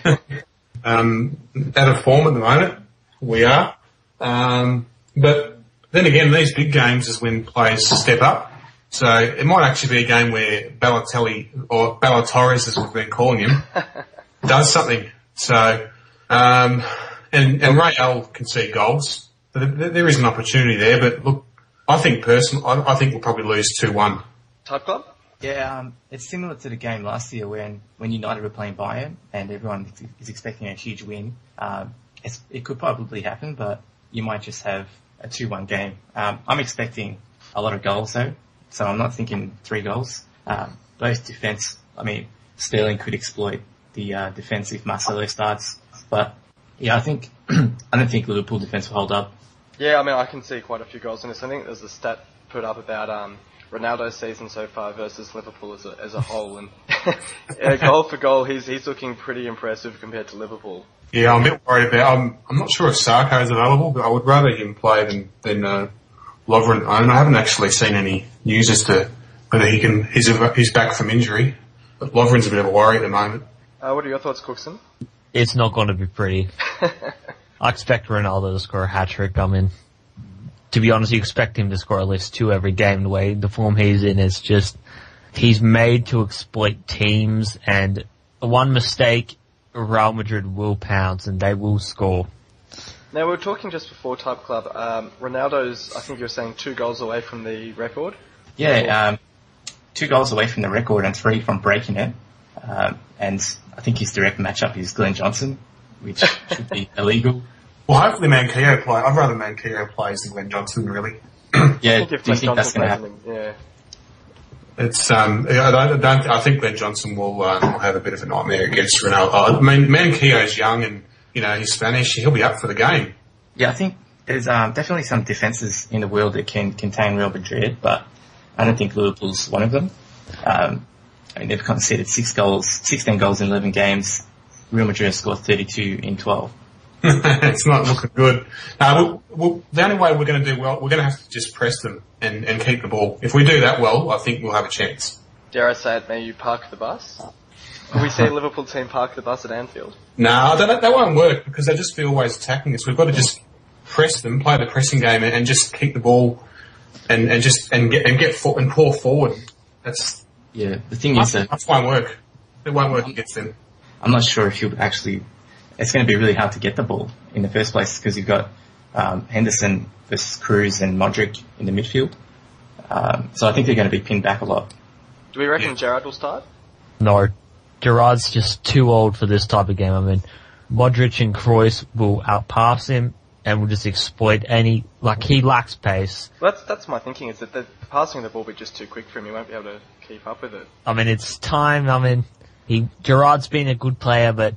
um, out of form at the moment, we are. Um, but then again, these big games is when players step up. So it might actually be a game where Balotelli, or Balotores as we've been calling him, does something. So, um, and, and Real can see goals. There is an opportunity there, but look, I think personally, I think we'll probably lose two one. Type Club? Yeah, um, it's similar to the game last year when, when United were playing Bayern and everyone is expecting a huge win. Um, it's, it could probably happen, but you might just have a two one game. Um, I'm expecting a lot of goals though, so I'm not thinking three goals. Um, both defence, I mean, Sterling could exploit the uh, defence if Marcelo starts, but yeah, I think I don't think Liverpool defence will hold up. Yeah, I mean, I can see quite a few goals in this. I think there's a stat put up about um. Ronaldo's season so far versus Liverpool as a, as a whole, and yeah, goal for goal, he's he's looking pretty impressive compared to Liverpool. Yeah, I'm a bit worried about. I'm I'm not sure if Sarko is available, but I would rather him play than than uh, Lovren. I, I haven't actually seen any news as to whether he can. He's a, he's back from injury, but Lovren's a bit of a worry at the moment. Uh, what are your thoughts, Cookson? It's not going to be pretty. I expect Ronaldo to score a hat-trick. I mean, to be honest, you expect him to score at least two every game. The way the form he's in is just, he's made to exploit teams, and one mistake, Real Madrid will pounce and they will score. Now, we were talking just before Type Club, um, Ronaldo's, I think you were saying, two goals away from the record? Yeah, um, two goals away from the record and three from breaking it. Um, and I think his direct matchup is Glenn Johnson, which should be illegal. Well, hopefully Manquillo play. I'd rather Manquillo plays than Glenn Johnson, really. Yeah, do you think that's going to happen? Yeah. It's, um, I don't, don't, I think Glenn Johnson will, um, have a bit of a nightmare against Ronaldo. I mean, Manquillo's young and, you know, he's Spanish. He'll be up for the game. Yeah, I think there's, um, definitely some defences in the world that can contain Real Madrid, but I don't think Liverpool's one of them. Um, I mean, they've conceded six goals, sixteen goals in eleven games. Real Madrid scored thirty-two in twelve. It's not looking good. No, we'll, we'll, the only way we're going to do well, we're going to have to just press them and, and keep the ball. If we do that well, I think we'll have a chance. Dare I say it, may you park the bus? Will we see a Liverpool team park the bus at Anfield? No, that, that won't work because they just be always attacking us. We've got to just press them, play the pressing game, and, and just keep the ball and, and just and get and get for, and pour forward. That's yeah. The thing is that that won't work. It won't work against them. I'm not sure if you'll actually. It's going to be really hard to get the ball in the first place because you've got um, Henderson versus Cruz and Modric in the midfield. Um, so I think they're going to be pinned back a lot. Do we reckon yeah. Gerrard will start? No. Gerrard's just too old for this type of game. I mean, Modric and Cruz will outpass him and will just exploit any... Like, he lacks pace. Well, that's that's my thinking, is that the passing of the ball will be just too quick for him. He won't be able to keep up with it. I mean, it's time. I mean, he Gerrard's been a good player, but...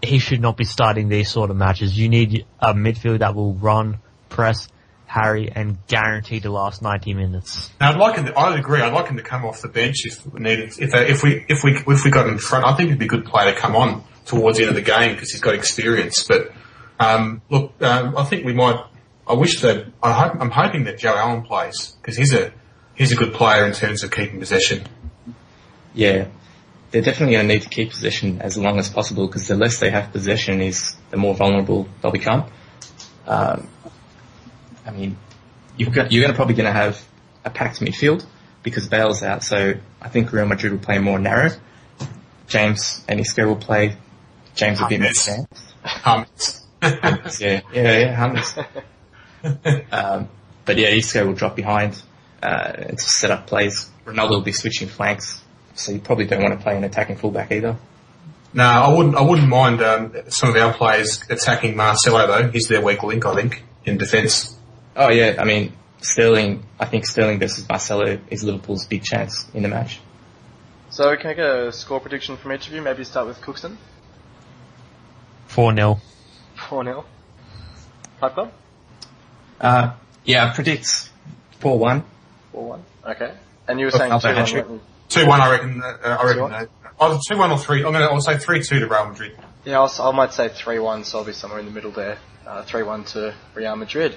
he should not be starting these sort of matches. You need a midfield that will run, press, harry, and guarantee to last ninety minutes. Now, I'd like him to, I'd agree. I'd like him to come off the bench if we needed. If they, if we if we if we got in front, I think it'd be a good player to come on towards the end of the game because he's got experience. But um, look, um, I think we might. I wish that. I hope, I'm hoping that Joe Allen plays because he's a he's a good player in terms of keeping possession. Yeah. They're definitely going to need to keep possession as long as possible because the less they have possession is the more vulnerable they'll become. Um, I mean, you've got, you're going to probably going to have a packed midfield because Bale's out, so I think Real Madrid will play more narrow. James and Isco will play. James will be in the stands. Hummus. Yeah, yeah, yeah, Hummus. um, but yeah, Isco will drop behind uh, and set up plays. Ronaldo will be switching flanks. So you probably don't want to play an attacking fullback either. No, I wouldn't. I wouldn't mind um, some of our players attacking Marcelo though. He's their weak link, I think, in defence. Oh yeah, I mean Sterling. I think Sterling versus Marcelo is Liverpool's big chance in the match. So can I get a score prediction from each of you? Maybe start with Cookson. Four nil. Four nil. Type Club. Uh, yeah, I predict four one. Four one. Okay. And you were saying two one. two one, I reckon. Uh, I reckon. No. Either two one or three. I'm gonna. I'll say three two to Real Madrid. Yeah, I'll, I might say three one. So I'll be somewhere in the middle there. Uh, three one to Real Madrid.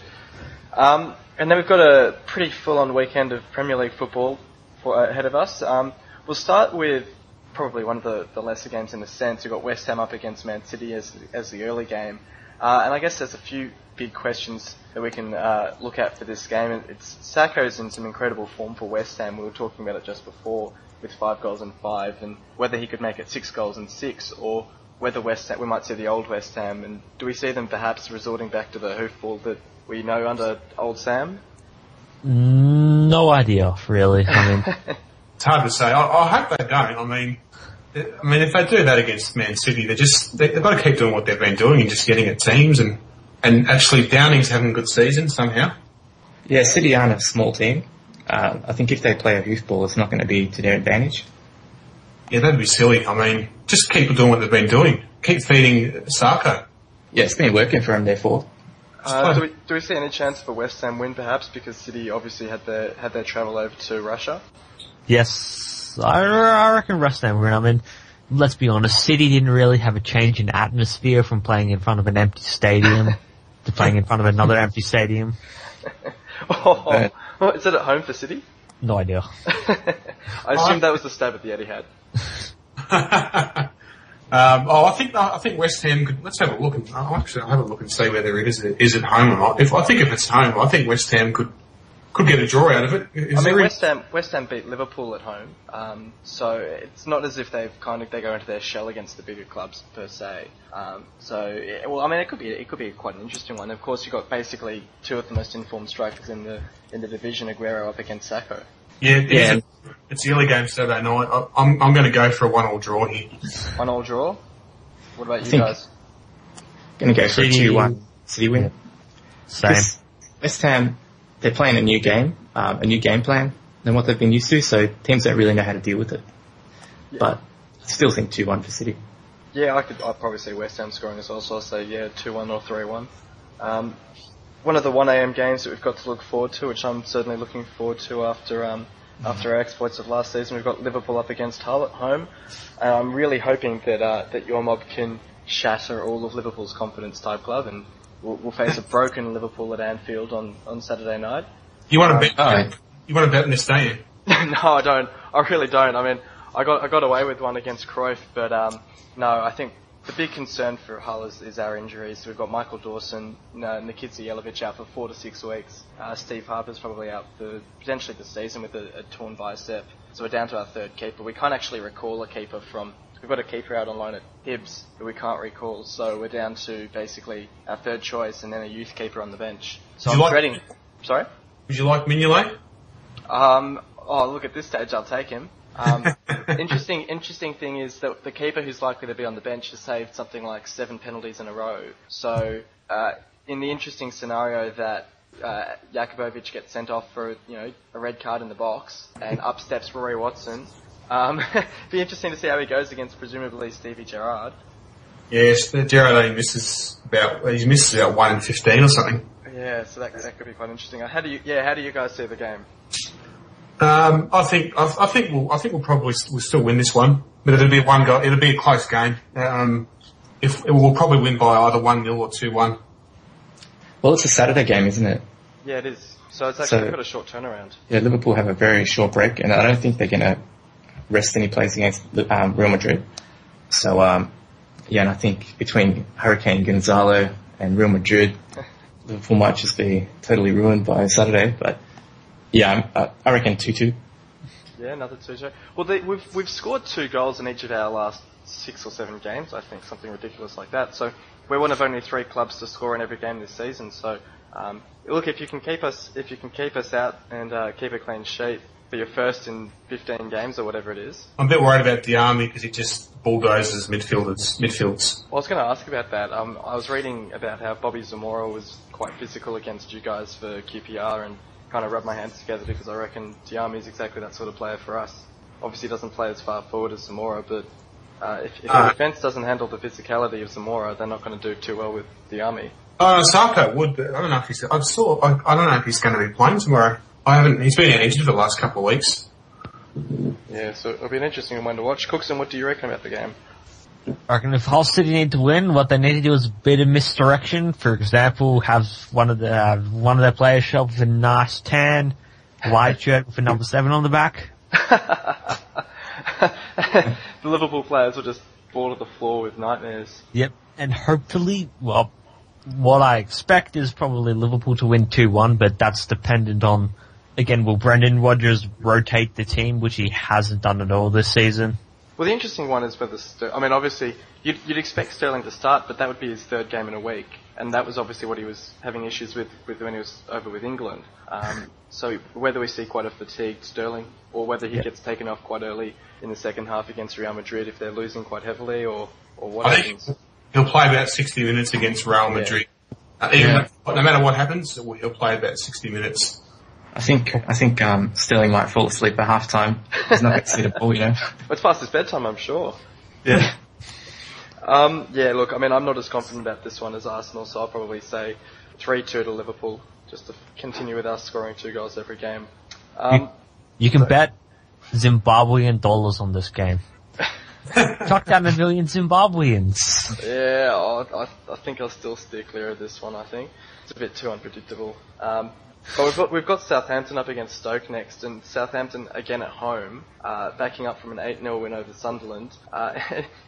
Um, and then we've got a pretty full-on weekend of Premier League football for, uh, ahead of us. Um, we'll start with probably one of the, the lesser games in a sense. We've got West Ham up against Man City as as the early game. Uh, and I guess there's a few big questions that we can uh, look at for this game. It's Sacco's in some incredible form for West Ham. We were talking about it just before with five goals and five, and whether he could make it six goals and six, or whether West Ham, we might see the old West Ham. And do we see them perhaps resorting back to the hoofball that we know under old Sam? No idea, really. I mean, it's hard to say. I, I hope they don't. I mean. I mean, if they do that against Man City, they're just, they, they've got to keep doing what they've been doing and just getting at teams, and, and actually Downing's having a good season somehow. Yeah, City aren't a small team. Uh, I think if they play a youth ball, it's not going to be to their advantage. Yeah, that'd be silly. I mean, just keep doing what they've been doing. Keep feeding Sarko. Yeah, it's been working for him, therefore. Uh, do we do we see any chance for West Ham win perhaps, because City obviously had their had their travel over to Russia? Yes, I, I reckon West Ham win. I mean, let's be honest, City didn't really have a change in atmosphere from playing in front of an empty stadium to playing in front of another empty stadium. Oh, uh, oh, is it at home for City? No idea. I assumed that was the stab at the Etihad. um, oh, I think I think West Ham could. Let's have a look. And, I'll actually have a look and see whether it is is it home or not. If I think if it's home, I think West Ham could could get a draw out of it. Is I mean, really? West Ham West Ham beat Liverpool at home, um, so it's not as if they've kind of they go into their shell against the bigger clubs per se. Um, so, yeah, well, I mean, it could be it could be quite an interesting one. Of course, you've got basically two of the most informed strikers in the in the division, Agüero up against Sacco. Yeah, it yeah. Is a, it's the early game Saturday night. I, I'm I'm going to go for a one-all draw here. One-all draw? What about I you guys? Going to go for a two one City win. Yeah. Same. West Ham, they're playing a new game, um, a new game plan than what they've been used to, so teams don't really know how to deal with it. Yeah. But I still think two one for City. Yeah, I could. I'd probably see West Ham scoring as well, so I'll say, yeah, two one or three one. Um, one of the one a.m. games that we've got to look forward to, which I'm certainly looking forward to after um, after our exploits of last season, we've got Liverpool up against Hull at home. And I'm really hoping that uh, that your mob can shatter all of Liverpool's confidence, Type Club, and we'll, we'll face a broken Liverpool at Anfield on, on Saturday night. You want um, to bet? Oh. You want to bet in this, don't you? No, I don't. I really don't. I mean, I got I got away with one against Cruyff, but um, no, I think. The big concern for Hull is, is our injuries. We've got Michael Dawson, Nikita Jelic out for four to six weeks. Uh, Steve Harper's probably out for potentially the season with a, a torn bicep. So we're down to our third keeper. We can't actually recall a keeper from... We've got a keeper out on loan at Hibs who we can't recall. So we're down to basically our third choice and then a youth keeper on the bench. So would I'm like, dreading... Sorry? Would you like Mignolet? Um, oh, look, at this stage I'll take him. um, interesting interesting thing is that the keeper who's likely to be on the bench has saved something like seven penalties in a row. So uh, in the interesting scenario that uh, Jakubovic gets sent off for, you know, a red card in the box and up steps Rory Watson, um, it'd be interesting to see how he goes against presumably Stevie Gerrard. Yes, Gerrard only misses about, he misses about one in fifteen or something. Yeah, so that, that could be quite interesting. How do you, yeah, how do you guys see the game? Um, I think I, I think we'll I think we'll probably we'll still win this one, but it'll be one goal. It'll be a close game. Um, if we'll probably win by either one nil or two one. Well, it's a Saturday game, isn't it? Yeah, it is. So it's actually so, got a short turnaround. Yeah, Liverpool have a very short break, and I don't think they're going to rest any players against um, Real Madrid. So um, yeah, and I think between Hurricane Gonzalo and Real Madrid, Liverpool might just be totally ruined by Saturday, but. Yeah, uh, I reckon two two. Yeah, another two two. Well, they, we've we've scored two goals in each of our last six or seven games, I think, something ridiculous like that. So we're one of only three clubs to score in every game this season. So um, look, if you can keep us if you can keep us out and uh, keep a clean sheet for your first in fifteen games or whatever it is. I'm a bit worried about Diamé because he just bulldozes midfielders. Midfields. Well, I was going to ask about that. Um, I was reading about how Bobby Zamora was quite physical against you guys for Q P R and. Kind of rub my hands together because I reckon Diamé is exactly that sort of player for us. Obviously, he doesn't play as far forward as Zamora, but uh, if, if uh, our defence doesn't handle the physicality of Zamora, they're not going to do too well with Diamé. Uh, Sarko would, but I don't know if he's. I'm still, I, I don't know if he's going to be playing tomorrow. I haven't. He's been injured for the last couple of weeks. Yeah, so it'll be an interesting one to watch. Cookson, what do you reckon about the game? I reckon if Hull City need to win, what they need to do is a bit of misdirection. For example, have one of the uh, one of their players show up with a nice tan, white shirt with a number seven on the back. The Liverpool players will just fall to the floor with nightmares. Yep, and hopefully, well, what I expect is probably Liverpool to win two one, but that's dependent on, again, will Brendan Rodgers rotate the team, which he hasn't done at all this season. Well, the interesting one is whether Sterling... I mean, obviously, you'd, you'd expect Sterling to start, but that would be his third game in a week, and that was obviously what he was having issues with, with when he was over with England. Um, so whether we see quite a fatigued Sterling, or whether he yeah. gets taken off quite early in the second half against Real Madrid if they're losing quite heavily, or, or what I happens. Think he'll play about sixty minutes against Real Madrid. Yeah. Uh, even yeah. though, no matter what happens, he'll play about sixty minutes. I think I think um, Sterling might fall asleep at halftime. He's not going to see the ball, you know. It's past his bedtime, I'm sure. Yeah. Um, yeah. Look, I mean, I'm not as confident about this one as Arsenal, so I'll probably say three two to Liverpool, just to continue with us scoring two goals every game. Um, you, you can so. bet Zimbabwean dollars on this game. Chuck down a million Zimbabweans. Yeah, I, I, I think I'll still steer clear of this one, I think. It's a bit too unpredictable. Um, but we've got, we've got Southampton up against Stoke next, and Southampton again at home, uh, backing up from an eight nil win over Sunderland. Uh,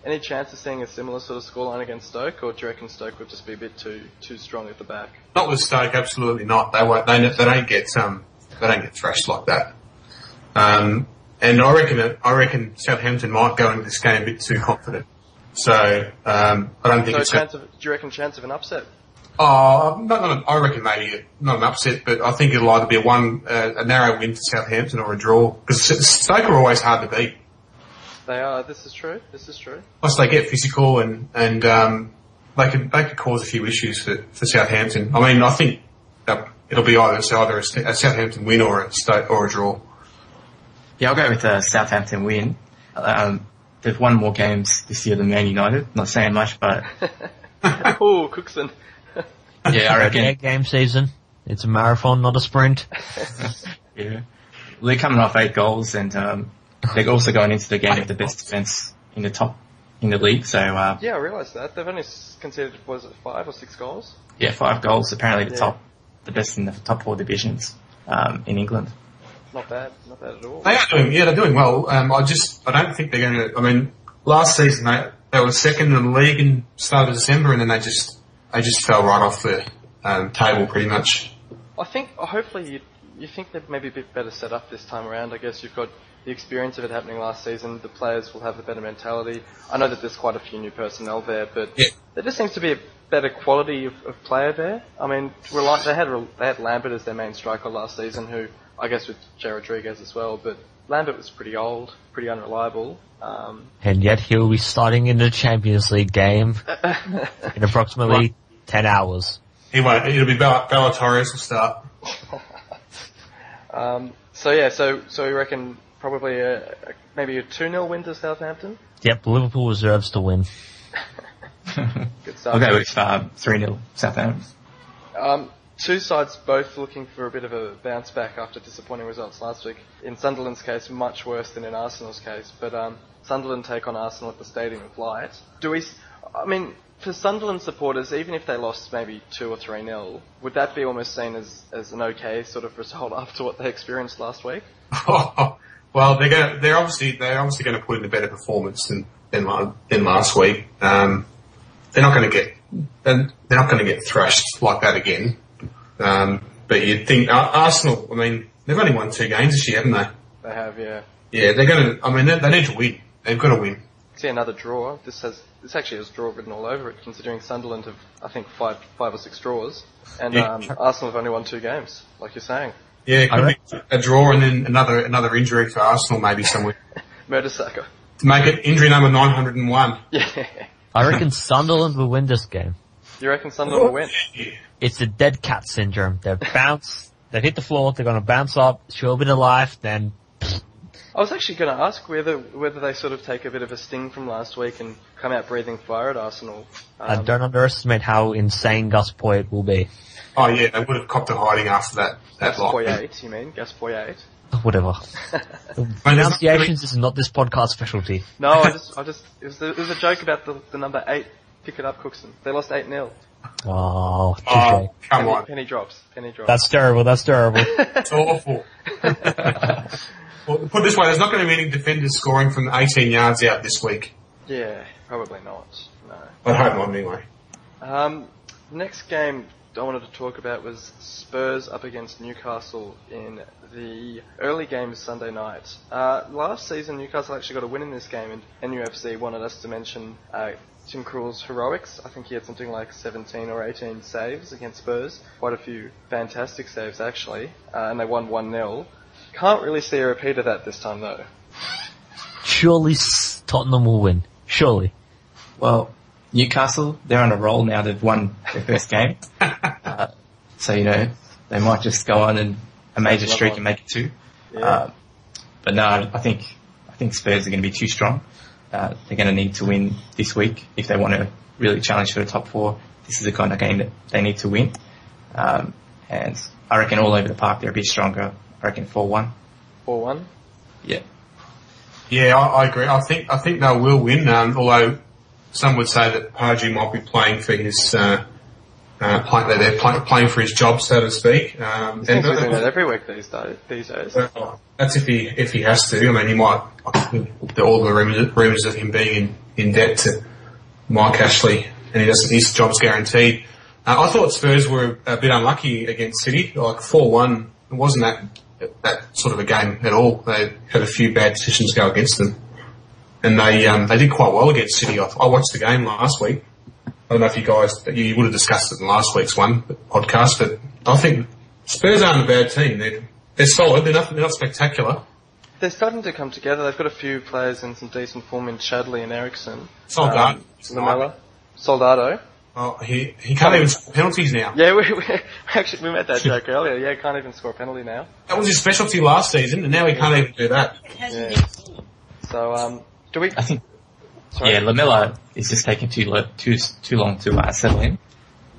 any chance of seeing a similar sort of scoreline against Stoke, or do you reckon Stoke would just be a bit too too strong at the back? Not with Stoke, absolutely not. They won't. They, they don't get um, they don't get thrashed like that. Um, And I reckon it, I reckon Southampton might go into this game a bit too confident. So um, I don't think so it's... Chance of, do you reckon chance of an upset? Oh, not, not a, I reckon maybe not an upset, but I think it'll either be a one uh, a narrow win for Southampton or a draw. Because Stoke are always hard to beat. They are. This is true. This is true. Plus they get physical and and um, they could they could cause a few issues for, for Southampton. I mean, I think it'll be either so either a, a Southampton win or a Stoke or a draw. Yeah, I'll go with a Southampton win. Um, they've won more games this year than Man United. Not saying much, but... oh, Cookson. Yeah, I reckon. Yeah, game season. It's a marathon, not a sprint. Yeah. They're coming off eight goals, and um, they're also going into the game with the best defence in the top, in the league, so... Uh, yeah, I realised that. They've only conceded, was it five or six goals? Yeah, five goals. Apparently the yeah. top, the best in the top four divisions um, in England. Not bad, not bad at all. They are doing, yeah, they're doing well. Um, I just, I don't think they're going to. I mean, last season they they were second in the league in start of December, and then they just they just fell right off the um, table pretty much. I think hopefully you you think they're maybe a bit better set up this time around. I guess you've got the experience of it happening last season. The players will have a better mentality. I know that there's quite a few new personnel there, but yeah. there just seems to be a better quality of, of player there. I mean, like, they had they had Lambert as their main striker last season, who. I guess with Jay Rodriguez as well, but Lambert was pretty old, pretty unreliable. Um, and yet he'll be starting in the Champions League game in approximately what? ten hours. He won't. It'll be Bal- Balotelli will start. um, so yeah, so so you reckon probably a, a, maybe a two nil win to Southampton? Yep, Liverpool deserves to win. Good start. Okay, with uh, three nil Southampton. Um, Two sides both looking for a bit of a bounce back after disappointing results last week. In Sunderland's case, much worse than in Arsenal's case. But um, Sunderland take on Arsenal at the Stadium of Light. Do we? I mean, for Sunderland supporters, even if they lost maybe two or three nil, would that be almost seen as, as an okay sort of result after what they experienced last week? Oh, well, they're going to, they're obviously they're obviously going to put in a better performance than than, than last week. Um, they're not going to get they're not going to get thrashed like that again. Um, but you'd think uh, Arsenal. I mean, they've only won two games this year, haven't they? They have, yeah. Yeah, they're going to. I mean, they, they need to win. They've got to win. See another draw. This has this actually has draw written all over it. Considering Sunderland have, I think, five, five or six draws, and yeah. um, Arsenal have only won two games, like you're saying. Yeah, it could be a draw and then another another injury for Arsenal, maybe somewhere. Murdersucker. To make it injury number nine hundred and one. Yeah. I reckon Sunderland will win this game. You reckon Sunderland will win? Yeah. It's the dead cat syndrome. They bounce, they hit the floor, they're going to bounce up, show a bit of life, then... I was actually going to ask whether whether they sort of take a bit of a sting from last week and come out breathing fire at Arsenal. Um, uh, don't underestimate how insane Gus Poyet will be. Oh yeah, they would have copped a hiding after that. that Gus Poyet, you mean? Gus Poyet? Whatever. Pronunciations is not this podcast specialty. No, I just, I just, it was a, it was a joke about the, the number eight. Pick it up, Cookson. They lost eight nil. Oh, oh come on. Penny drops. Penny drops. That's terrible. That's terrible. It's awful. Well, put it this way, there's not going to be any defenders scoring from eighteen yards out this week. Yeah, probably not. No. I hope not anyway. Um, the next game I wanted to talk about was Spurs up against Newcastle in the early game Sunday night. Uh, last season, Newcastle actually got a win in this game, and N U F C wanted us to mention... Uh, Tim Krul's heroics. I think he had something like seventeen or eighteen saves against Spurs. Quite a few fantastic saves, actually. Uh, and they won one nil. Can't really see a repeat of that this time, though. Surely Tottenham will win. Surely. Well, Newcastle, they're on a roll now. They've won their first game. uh, so, you know, they might just go on and a major streak and make it two. Yeah. Uh, but no, I think, I think Spurs are going to be too strong. Uh, they're going to need to win this week if they want to really challenge for the top four. This is the kind of game that they need to win. Um, and I reckon all over the park they're a bit stronger. I reckon four one. four one? Yeah. Yeah, I, I agree. I think I think they will win, um, although some would say that Pardew might be playing for his... Uh, Uh, play, they're play, playing for his job, so to speak. Um, He's and, uh, doing that every week these days. These days. Uh, that's if he if he has to. I mean, he might. The, all the rumours of him being in, in debt to Mike Ashley, and he doesn't. His job's guaranteed. Uh, I thought Spurs were a bit unlucky against City, like four one. It wasn't that that sort of a game at all. They had a few bad decisions go against them, and they um, they did quite well against City. I, I watched the game last week. I don't know if you guys, you would have discussed it in last week's one podcast, but I think Spurs aren't a bad team. They're, they're solid. They're not, they're not spectacular. They're starting to come together. They've got a few players in some decent form in Chadley and Eriksson. Soldado. Um, Lamella. Soldado. Oh, he, he can't even score penalties now. Yeah, we, we actually, we made that joke earlier. Yeah, he can't even score a penalty now. That was his specialty last season, and now he can't even do that. Yeah. So, um, do we... I think Sorry. Yeah, Lamella is just taking too lo- too too long to uh, settle in.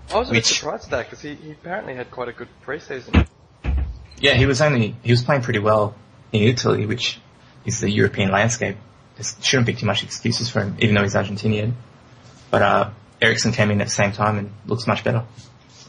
I was a bit surprised at that because he, he apparently had quite a good pre-season. Yeah, he was only he was playing pretty well in Italy, which is the European landscape. There shouldn't be too much excuses for him, even though he's Argentinian. But uh, Eriksson came in at the same time and looks much better.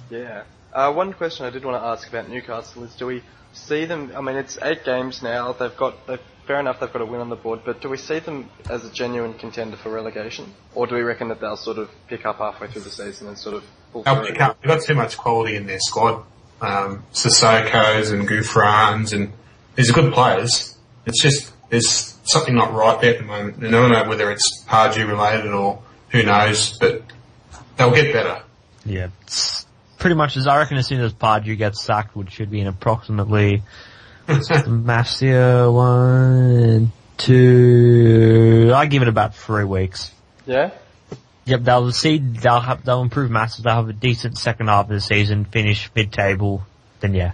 Yeah. Uh, one question I did want to ask about Newcastle is: do we see them? I mean, it's eight games now. They've got. They've Fair enough, they've got a win on the board, but do we see them as a genuine contender for relegation? Or do we reckon that they'll sort of pick up halfway through the season and sort of... Pull they'll pick up. They've got too much quality in their squad. Um, Sissoko's and Gouffran's, and these are good players. It's just, there's something not right there at the moment. And I don't know whether it's Pardew related or who knows, but they'll get better. Yeah. Pretty much as I reckon as soon as Pardew gets sacked, which should be in approximately... Masia, one, two. I give it about three weeks. Yeah. Yep. They'll see. They'll have. They'll improve massive. They'll have a decent second half of the season. Finish mid-table. Then yeah.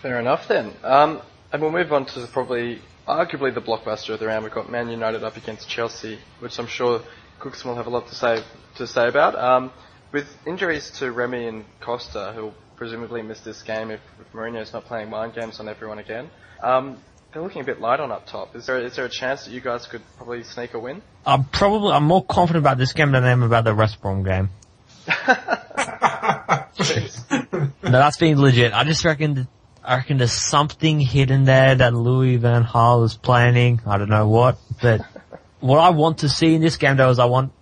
Fair enough then. Um, and we'll move on to probably, arguably, the blockbuster of the round. We've got Man United up against Chelsea, which I'm sure Cookson will have a lot to say to say about. Um, with injuries to Remy and Costa, who. Presumably missed this game if, if Mourinho's not playing mind games on everyone again. Um, they're looking a bit light on up top. Is there is there a chance that you guys could probably sneak a win? I'm probably I'm more confident about this game than I am about the West Brom game. No, that's being legit. I just reckon I reckon there's something hidden there that Louis Van Gaal is planning. I don't know what, but what I want to see in this game though is I want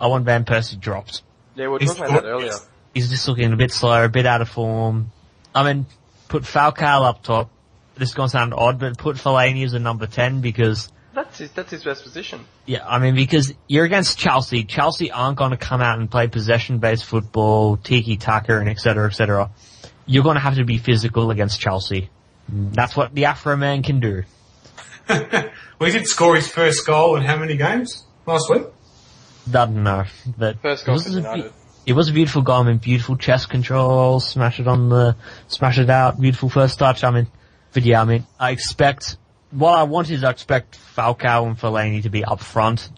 I want Van Persie dropped. Yeah, we were talking about that earlier. He's just looking a bit slow, a bit out of form. I mean, put Falcao up top. This is going to sound odd, but put Fellaini as a number ten because... That's his, that's his best position. Yeah, I mean, because you're against Chelsea. Chelsea aren't going to come out and play possession-based football, tiki-taka, and et cetera, et cetera. You're going to have to be physical against Chelsea. That's what the Afro man can do. Well, he did score his first goal in how many games last week? I don't know. But first goal for United. It was a beautiful goal, I mean, beautiful chest control, smash it on the, smash it out, beautiful first touch, I mean, but yeah, I mean, I expect, what I want is I expect Falcao and Fellaini to be up front.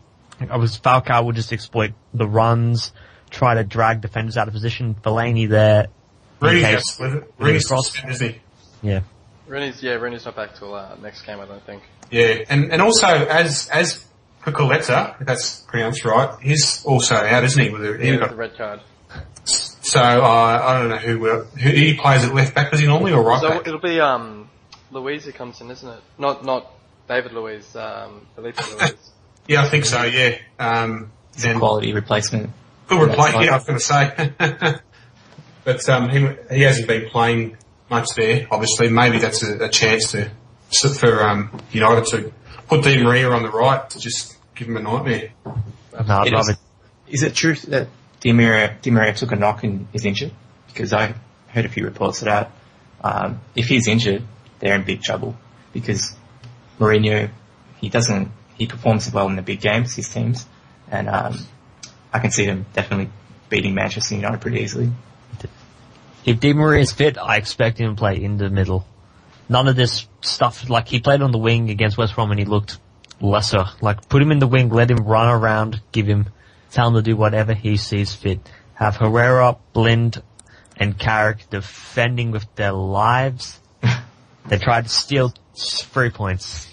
I was, Falcao would just exploit the runs, try to drag defenders out of position, Fellaini there. Rooney's suspended, is he? Yeah. Rooney's, yeah, Rooney's not back till, uh, next game, I don't think. Yeah, and, and also, as, as, Cucurella, if that's pronounced right, he's also out, isn't he? With the, yeah, with the red card. So, uh, I don't know who, will, who he plays at left back, does he normally, or right so back? So, it'll be, um, Luiz who comes in, isn't it? Not, not David Luiz, um, Felipe Luiz. Yeah, I think so, yeah. Um, it's a quality replacement. Good replacement, yeah, I was going to say. But, um, he, he hasn't been playing much there, obviously. Maybe that's a, a chance to, for, um, United to put Di Maria on the right to just, give him a nightmare. No, I'd love it. Is it true that Di Maria, Di Maria took a knock and is injured? Because I heard a few reports of that. Um, if he's injured, they're in big trouble. Because Mourinho, he doesn't, he performs well in the big games, his teams. And um, I can see them definitely beating Manchester United pretty easily. If Di Maria is fit, I expect him to play in the middle. None of this stuff, like he played on the wing against West Brom and he looked... lesser. Like, put him in the wing, let him run around, give him, tell him to do whatever he sees fit. Have Herrera, Blind, and Carrick defending with their lives. They tried to steal three points.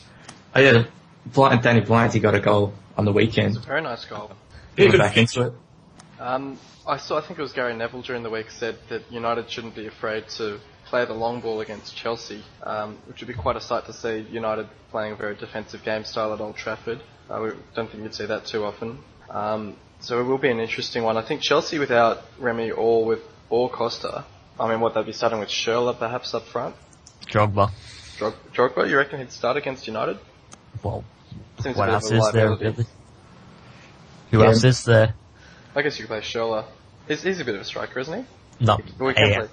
Oh yeah, Blind, Danny Blind, he got a goal on the weekend. It was a very nice goal. He was back into it. Um, I saw. I think it was Gary Neville during the week said that United shouldn't be afraid to play the long ball against Chelsea, um, which would be quite a sight to see. United playing a very defensive game style at Old Trafford. I uh, don't think you'd see that too often. Um, so it will be an interesting one. I think Chelsea without Remy or with or Costa. I mean, what, they'd be starting with Schürrle perhaps up front. Drogba. Drog- Drogba, you reckon he'd start against United? Well, Seems what else is there really? Who yeah. else is there? I guess you could play Schürrle. He's, he's a bit of a striker, isn't he? No. We can play.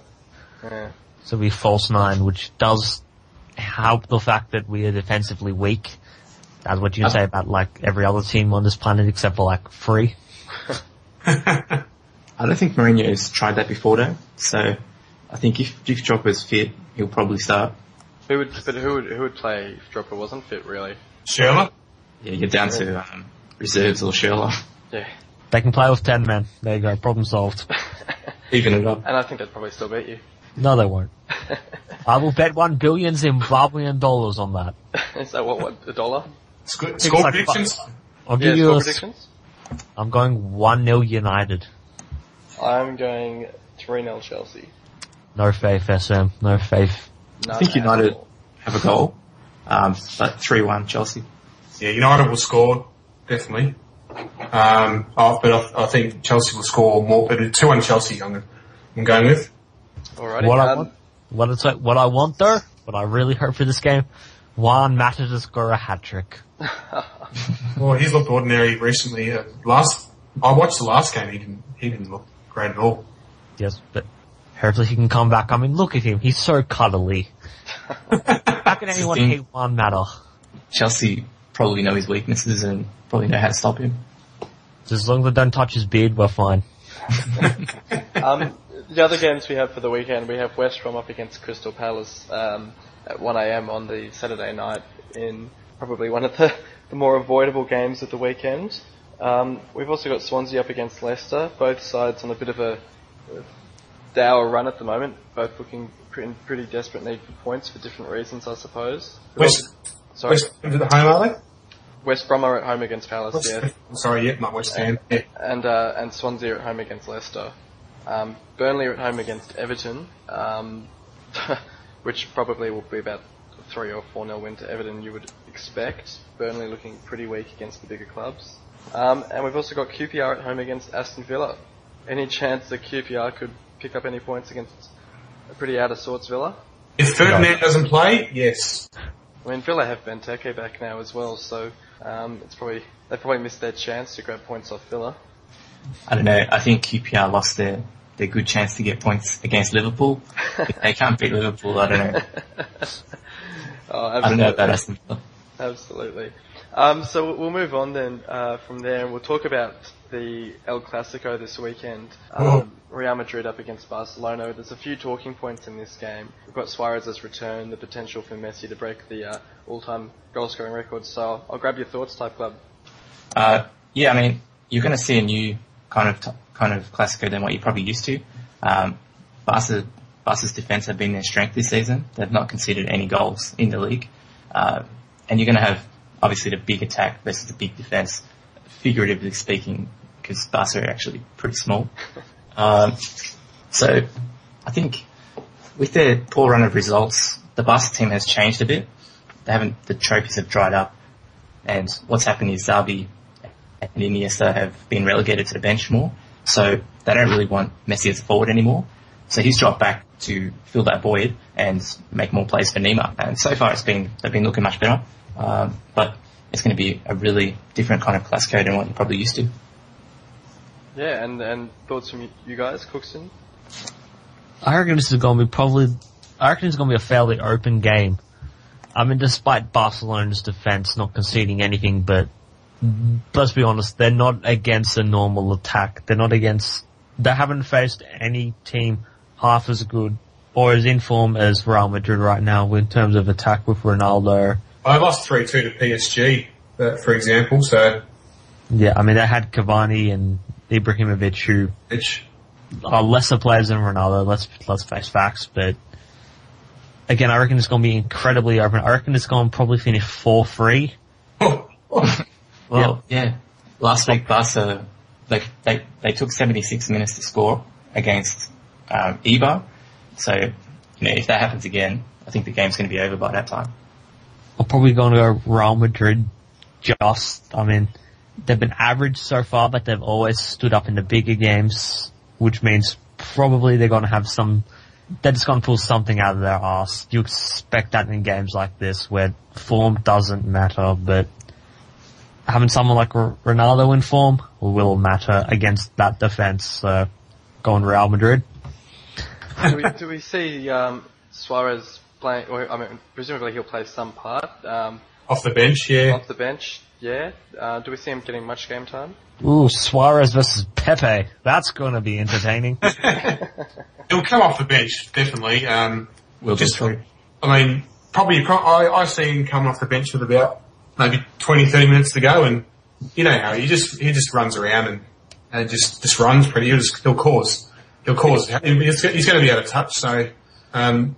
Yeah. So we false nine, which does help the fact that we are defensively weak. That's what you uh, say about like every other team on this planet except for like three. I don't think Mourinho has tried that before though. So I think if, if Dropper's fit, he'll probably start. Who would, but who would, who would play if Dropper wasn't fit really? Schürrle? Yeah, you get down to um, reserves or Schürrle. Yeah. They can play with ten men. There you go. Problem solved. Even it up. And I think they'd probably still beat you. No, they won't. I will bet one billion Zimbabwean dollars on that. Is that what, what, a dollar? Score, score like predictions? Five. I'll give yeah, you a, predictions? I'm going one nil United. I'm going three nil Chelsea. No faith, S M. No faith. No, I think no, United have a goal. Um, but three one Chelsea. Yeah, United will score, definitely. Um, oh, but I, I think Chelsea will score more, but two one Chelsea I'm, I'm going with. Alrighty, what, I want, what, it's like, what I want though, what I really hope for this game, Juan Mata to score a hat-trick. Well, he's looked ordinary recently. Uh, last, I watched the last game, he didn't, he didn't look great at all. Yes, but hopefully he can come back. I mean, look at him, he's so cuddly. How can anyone hate Juan Mata? Chelsea probably know his weaknesses and probably know how to stop him. As long as they don't touch his beard, we're fine. um, the other games we have for the weekend, we have West Brom up against Crystal Palace um, at one a.m. on the Saturday night in probably one of the, the more avoidable games of the weekend. Um, we've also got Swansea up against Leicester, both sides on a bit of a dour run at the moment, both looking in pretty desperate need for points for different reasons, I suppose. West, Sorry. West Brom at home, are they? West Brom are at home against Palace, West, yeah. I'm sorry, yeah, not West Ham. Yeah. And uh, and Swansea are at home against Leicester. Um, Burnley are at home against Everton, um, which probably will be about a three or four nil win to Everton, you would expect. Burnley looking pretty weak against the bigger clubs. Um, and we've also got Q P R at home against Aston Villa. Any chance that Q P R could pick up any points against a pretty out-of-sorts Villa? If Ferdinand no. doesn't play, yes. I mean, Villa have Benteke back now as well, so um, it's probably they probably missed their chance to grab points off Villa. I don't know. I think Q P R lost their, their good chance to get points against Liverpool. If they can't beat Liverpool, I don't know. Oh, I don't know about Aston Villa. Absolutely. Um, so we'll move on then uh, from there, and we'll talk about the El Clasico this weekend. Um, Real Madrid up against Barcelona. There's a few talking points in this game. We've got Suarez's return, the potential for Messi to break the uh, all-time goal-scoring record. So I'll, I'll grab your thoughts, Type Club. Uh, yeah, I mean, you're going to see a new kind of t- kind of Clasico than what you're probably used to. Um, Barca, Barca's defence have been their strength this season. They've not conceded any goals in the league. Uh, and you're going to have, obviously, the big attack versus the big defence, figuratively speaking, because Barca are actually pretty small. Um, so I think with their poor run of results, the Barca team has changed a bit. They haven't, the trophies have dried up, and what's happened is Xavi and Iniesta have been relegated to the bench more, so they don't really want Messi as a forward anymore. So he's dropped back to fill that void and make more plays for Neymar. And so far it's been, they've been looking much better. Um, but it's going to be a really different kind of Clasico than what you're probably used to. Yeah, and, and thoughts from you guys, Cookson? I reckon this is going to be probably, I reckon it's going to be a fairly open game. I mean, despite Barcelona's defence not conceding anything, but let's be honest, they're not against a normal attack. They're not against, they haven't faced any team half as good or as in form as Real Madrid right now in terms of attack with Ronaldo. I lost three two to P S G, uh, for example, so... Yeah, I mean, they had Cavani and Ibrahimovic, who uh, lesser players than Ronaldo. Let's let's face facts. But again, I reckon it's going to be incredibly open. I reckon it's going to probably finish four three. Well, yeah. yeah. Last week, Barca, they, they they took seventy-six minutes to score against um, Eibar. So, you know, if that happens again, I think the game's going to be over by that time. I'm probably going to go Real Madrid. Just, I mean, they've been average so far, but they've always stood up in the bigger games, which means probably they're going to have some. They're just going to pull something out of their arse. You expect that in games like this, where form doesn't matter, but having someone like Ronaldo in form will matter against that defence. So, going Real Madrid. do, we, do we see um, Suarez playing? Or, I mean, presumably he'll play some part. Um, off the bench, yeah. Off the bench, yeah. Uh, do we see him getting much game time? Ooh, Suarez versus Pepe. That's going to be entertaining. He'll come off the bench, definitely. Um, we'll just, be sure. I mean, probably I, I see him coming off the bench with about maybe twenty, thirty minutes to go, and you know how he just he just runs around and, and just just runs pretty. He'll just he'll cause he'll cause. He's, he's going to be out of touch, so um,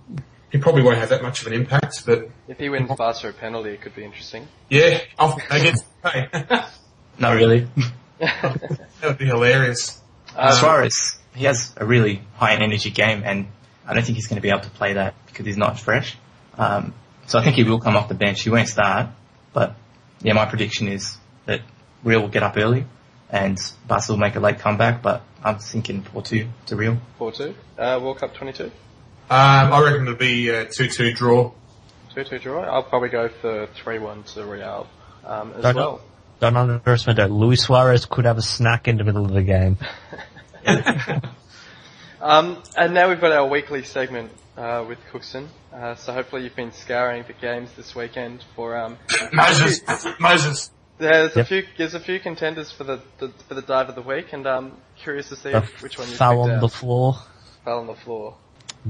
he probably won't have that much of an impact. But if he wins Barca a penalty, it could be interesting. Yeah, I'll, I guess. Hey. Not really. That would be hilarious. Um, Suarez, he has a really high energy game, and I don't think he's going to be able to play that because he's not fresh. Um, so I think he will come off the bench. He won't start. But, yeah, my prediction is that Real will get up early and Barca will make a late comeback, but I'm thinking four two to Real. four two? Uh, World Cup twenty-two? Um, I reckon it'll be a two two draw. two two draw? I'll probably go for three one to Real um, as don't, well. Don't underestimate that. Luis Suarez could have a snack in the middle of the game. um, and now we've got our weekly segment. Uh, with Cookson. Uh, so hopefully you've been scouring the games this weekend for, um... Moses! Moses! There's yep. a few, there's a few contenders for the, the, for the dive of the week, and I'm um, curious to see the which one you picked out. Fell on the floor. Fell on the floor.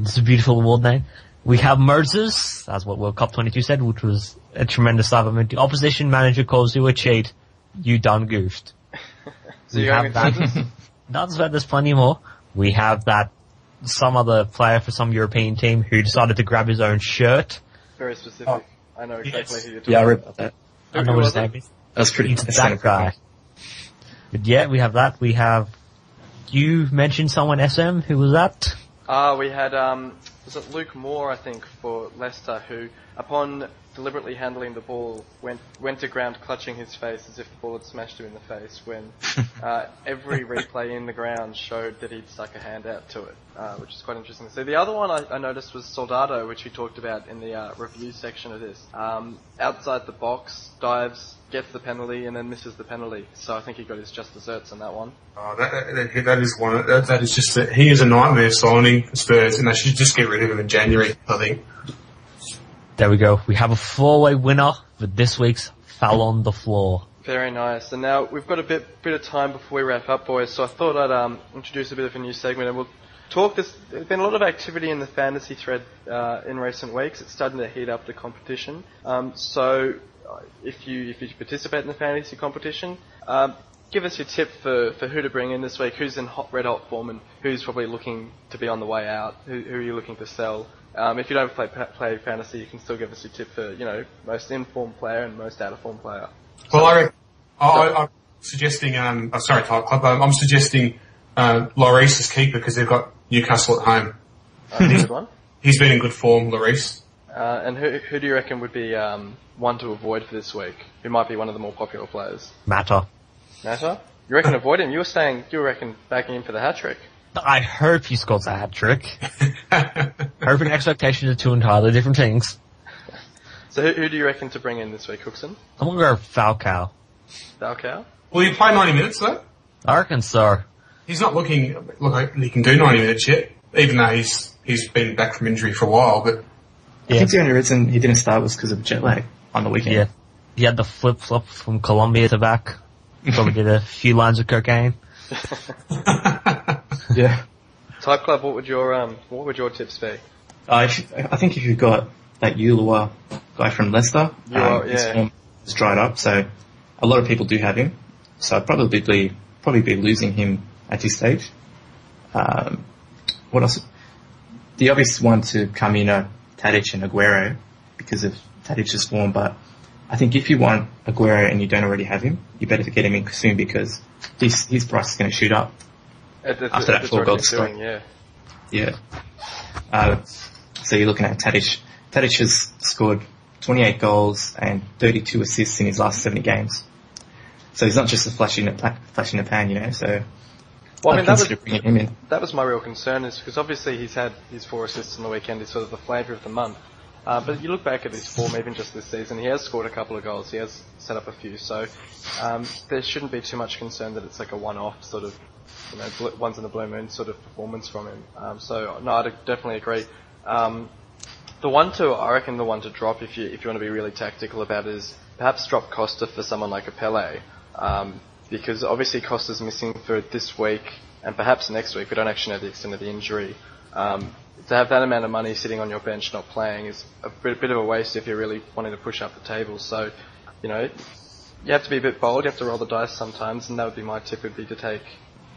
It's a beautiful award name. We have Moses, that's what World Cup twenty-two said, which was a tremendous dive. I mean, the opposition manager calls you a cheat, you done goofed. So you have that. That's where there's plenty more. We have that some other player for some European team who decided to grab his own shirt. Very specific. Oh, I know exactly yes. who you're talking yeah, I read about. That. I who know what his name is. That's pretty interesting. That guy. But yeah, we have that. We have... You mentioned someone, S M. Who was that? Ah, uh, we had... Um, was it Luke Moore, I think, for Leicester, who, upon deliberately handling the ball, went went to ground clutching his face as if the ball had smashed him in the face when uh, every replay in the ground showed that he'd stuck a hand out to it, uh, which is quite interesting. So the other one I, I noticed was Soldado, which we talked about in the uh, review section of this. Um, outside the box, dives, gets the penalty, and then misses the penalty. So I think he got his just desserts on that one. Oh, that, that, that is one. That, that is just, he is a nightmare signing for Spurs, and they should just get rid of him in January, I think. There we go. We have a four-way winner for this week's Fell on the Floor. Very nice. And now we've got a bit bit of time before we wrap up, boys, so I thought I'd um, introduce a bit of a new segment, and we'll talk this. There's been a lot of activity in the fantasy thread uh, in recent weeks. It's starting to heat up the competition. Um, so if you if you participate in the fantasy competition, um, give us your tip for, for who to bring in this week, who's in hot red hot form and who's probably looking to be on the way out, who, who are you looking to sell. Um, if you don't play play fantasy, you can still give us a tip for, you know, most in-form player and most out-of-form player. So, well, I reckon, so. I, I'm suggesting, um, oh, sorry, Type Club, um, I'm suggesting uh, Lloris's keeper because they've got Newcastle at home. Uh, he's, one. He's been in good form, Lloris. Uh, and who who do you reckon would be um, one to avoid for this week? Who might be one of the more popular players? Mata. Mata? You reckon avoid him? You were saying, you reckon backing him for the hat-trick. I hope he scores a hat-trick. Hope and expectations are two entirely different things. So who, who do you reckon to bring in this week, Cookson? I'm going to go Falcao. Falcao? Will you play ninety minutes, though? I reckon so. He's not looking... Look, he can do ninety minutes yet, even though he's he's been back from injury for a while, but... Yeah. I think the only reason he didn't start was because of jet lag on the weekend. Yeah. He had the flip-flop from Colombia to back. Probably did a few lines of cocaine. Yeah. Type Club, what would your um, what would your tips be? Uh, if, I think if you've got that Ulua guy from Leicester, um, are, yeah. his form is dried up, so a lot of people do have him. So I'd probably be, probably be losing him at this stage. Um, what else? The obvious one to come in are Tadic and Agüero because of Tadic's form, but I think if you want Agüero and you don't already have him, you better get him in soon because his, his price is going to shoot up at the, after that four goal display. Yeah. yeah. Uh, so you're looking at Tadic. Tadic has scored twenty-eight goals and thirty-two assists in his last seventy games. So he's not just a flash in the, flash in the pan, you know, so... Well, I mean, that was, him in. that was my real concern, is because obviously he's had his four assists on the weekend. He's sort of the flavour of the month. Uh, but you look back at his form, even just this season, he has scored a couple of goals. He has set up a few. So um, there shouldn't be too much concern that it's like a one-off sort of, you know, once in the blue moon sort of performance from him. Um, so, no, I definitely agree. Um, the one to, I reckon the one to drop, if you if you want to be really tactical about it, is perhaps drop Costa for someone like a Pele. Um, Because obviously Costa's missing for this week and perhaps next week. We don't actually know the extent of the injury. Um, to have that amount of money sitting on your bench not playing is a bit, bit of a waste if you're really wanting to push up the table. So, you know, you have to be a bit bold. You have to roll the dice sometimes, and that would be my tip, would be to take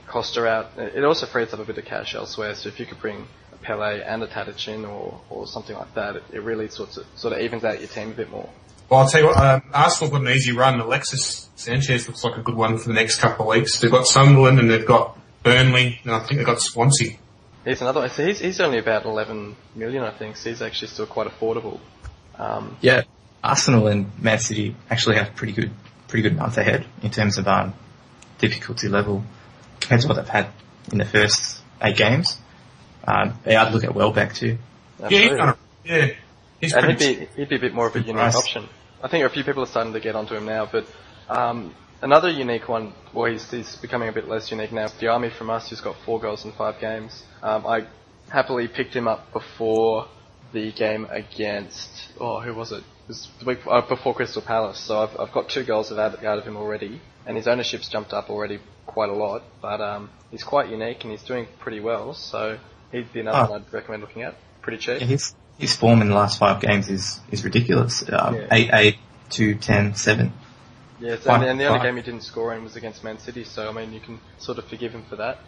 Costa out. It also frees up a bit of cash elsewhere. So if you could bring a Pele and a Tadic in or, or something like that, it, it really sorts of, sort of evens out your team a bit more. Well, I'll tell you what, um, Arsenal got an easy run. Alexis Sanchez looks like a good one for the next couple of weeks. They've got Sunderland and they've got Burnley, and I think they've got Swansea. He's another one. So he's, he's only about eleven million, I think, so he's actually still quite affordable. Um, yeah, Arsenal and Man City actually have pretty good, pretty good months ahead in terms of um, difficulty level compared to what they've had in the first eight games. Um, yeah, I'd look at Welbeck too. Absolutely. Yeah, yeah. He's and he'd be, he'd be a bit more of a unique nice. option. I think a few people are starting to get onto him now, but um, another unique one, well, he's, he's becoming a bit less unique now. Diamé from us, who's got four goals in five games. Um, I happily picked him up before the game against, oh, who was it? It was the week, uh, before Crystal Palace, so I've, I've got two goals out of him already, and his ownership's jumped up already quite a lot, but um, he's quite unique and he's doing pretty well, so he'd be another oh. one I'd recommend looking at. Pretty cheap. Yeah, he's- His form in the last five games is, is ridiculous. eight, eight, two, ten, seven Yes, five, and, and the five. only game he didn't score in was against Man City, so, I mean, you can sort of forgive him for that.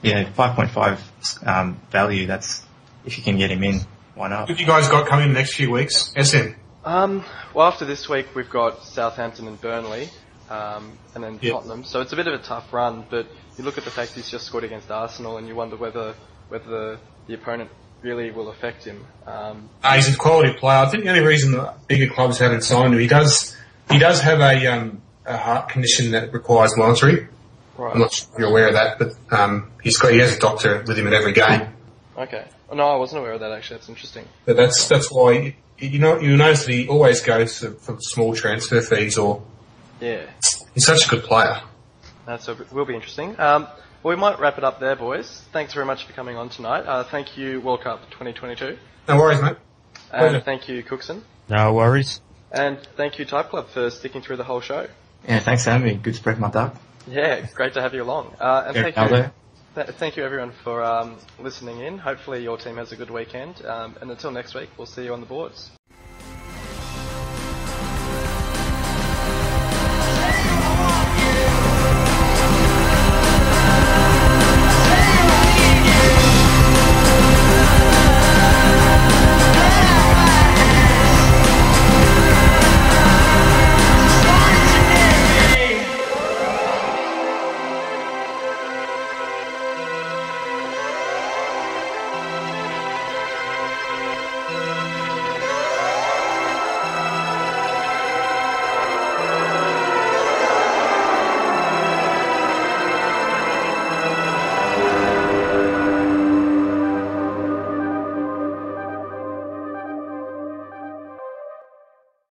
Yeah, five point five um, value, that's, if you can get him in, why not? What have you guys got coming in the next few weeks, S M? Um, well, after this week, we've got Southampton and Burnley, um, and then yep. Tottenham, so it's a bit of a tough run, but you look at the fact he's just scored against Arsenal, and you wonder whether, whether the, the opponent... really will affect him. Um, uh, he's a quality player. I think the only reason that bigger clubs haven't signed him, he does he does have a, um, a heart condition that requires monitoring. Right. I'm not sure if you're aware of that, but um, he's got he has a doctor with him at every game. Okay. No, I wasn't aware of that actually. That's interesting. But that's that's why you, you know you notice that he always goes for, for small transfer fees or yeah. He's such a good player. That's a, will be interesting. Um, Well, we might wrap it up there, boys. Thanks very much for coming on tonight. Uh, thank you, World Cup twenty twenty-two. No worries, mate. And Pleasure. Thank you, Cookson. No worries. And thank you, Type Club, for sticking through the whole show. Yeah, thanks for having me. Good to spread my duck. Yeah, great to have you along. Uh, and Good thank you, th- thank you, everyone, for um, listening in. Hopefully your team has a good weekend. Um, and until next week, we'll see you on the boards.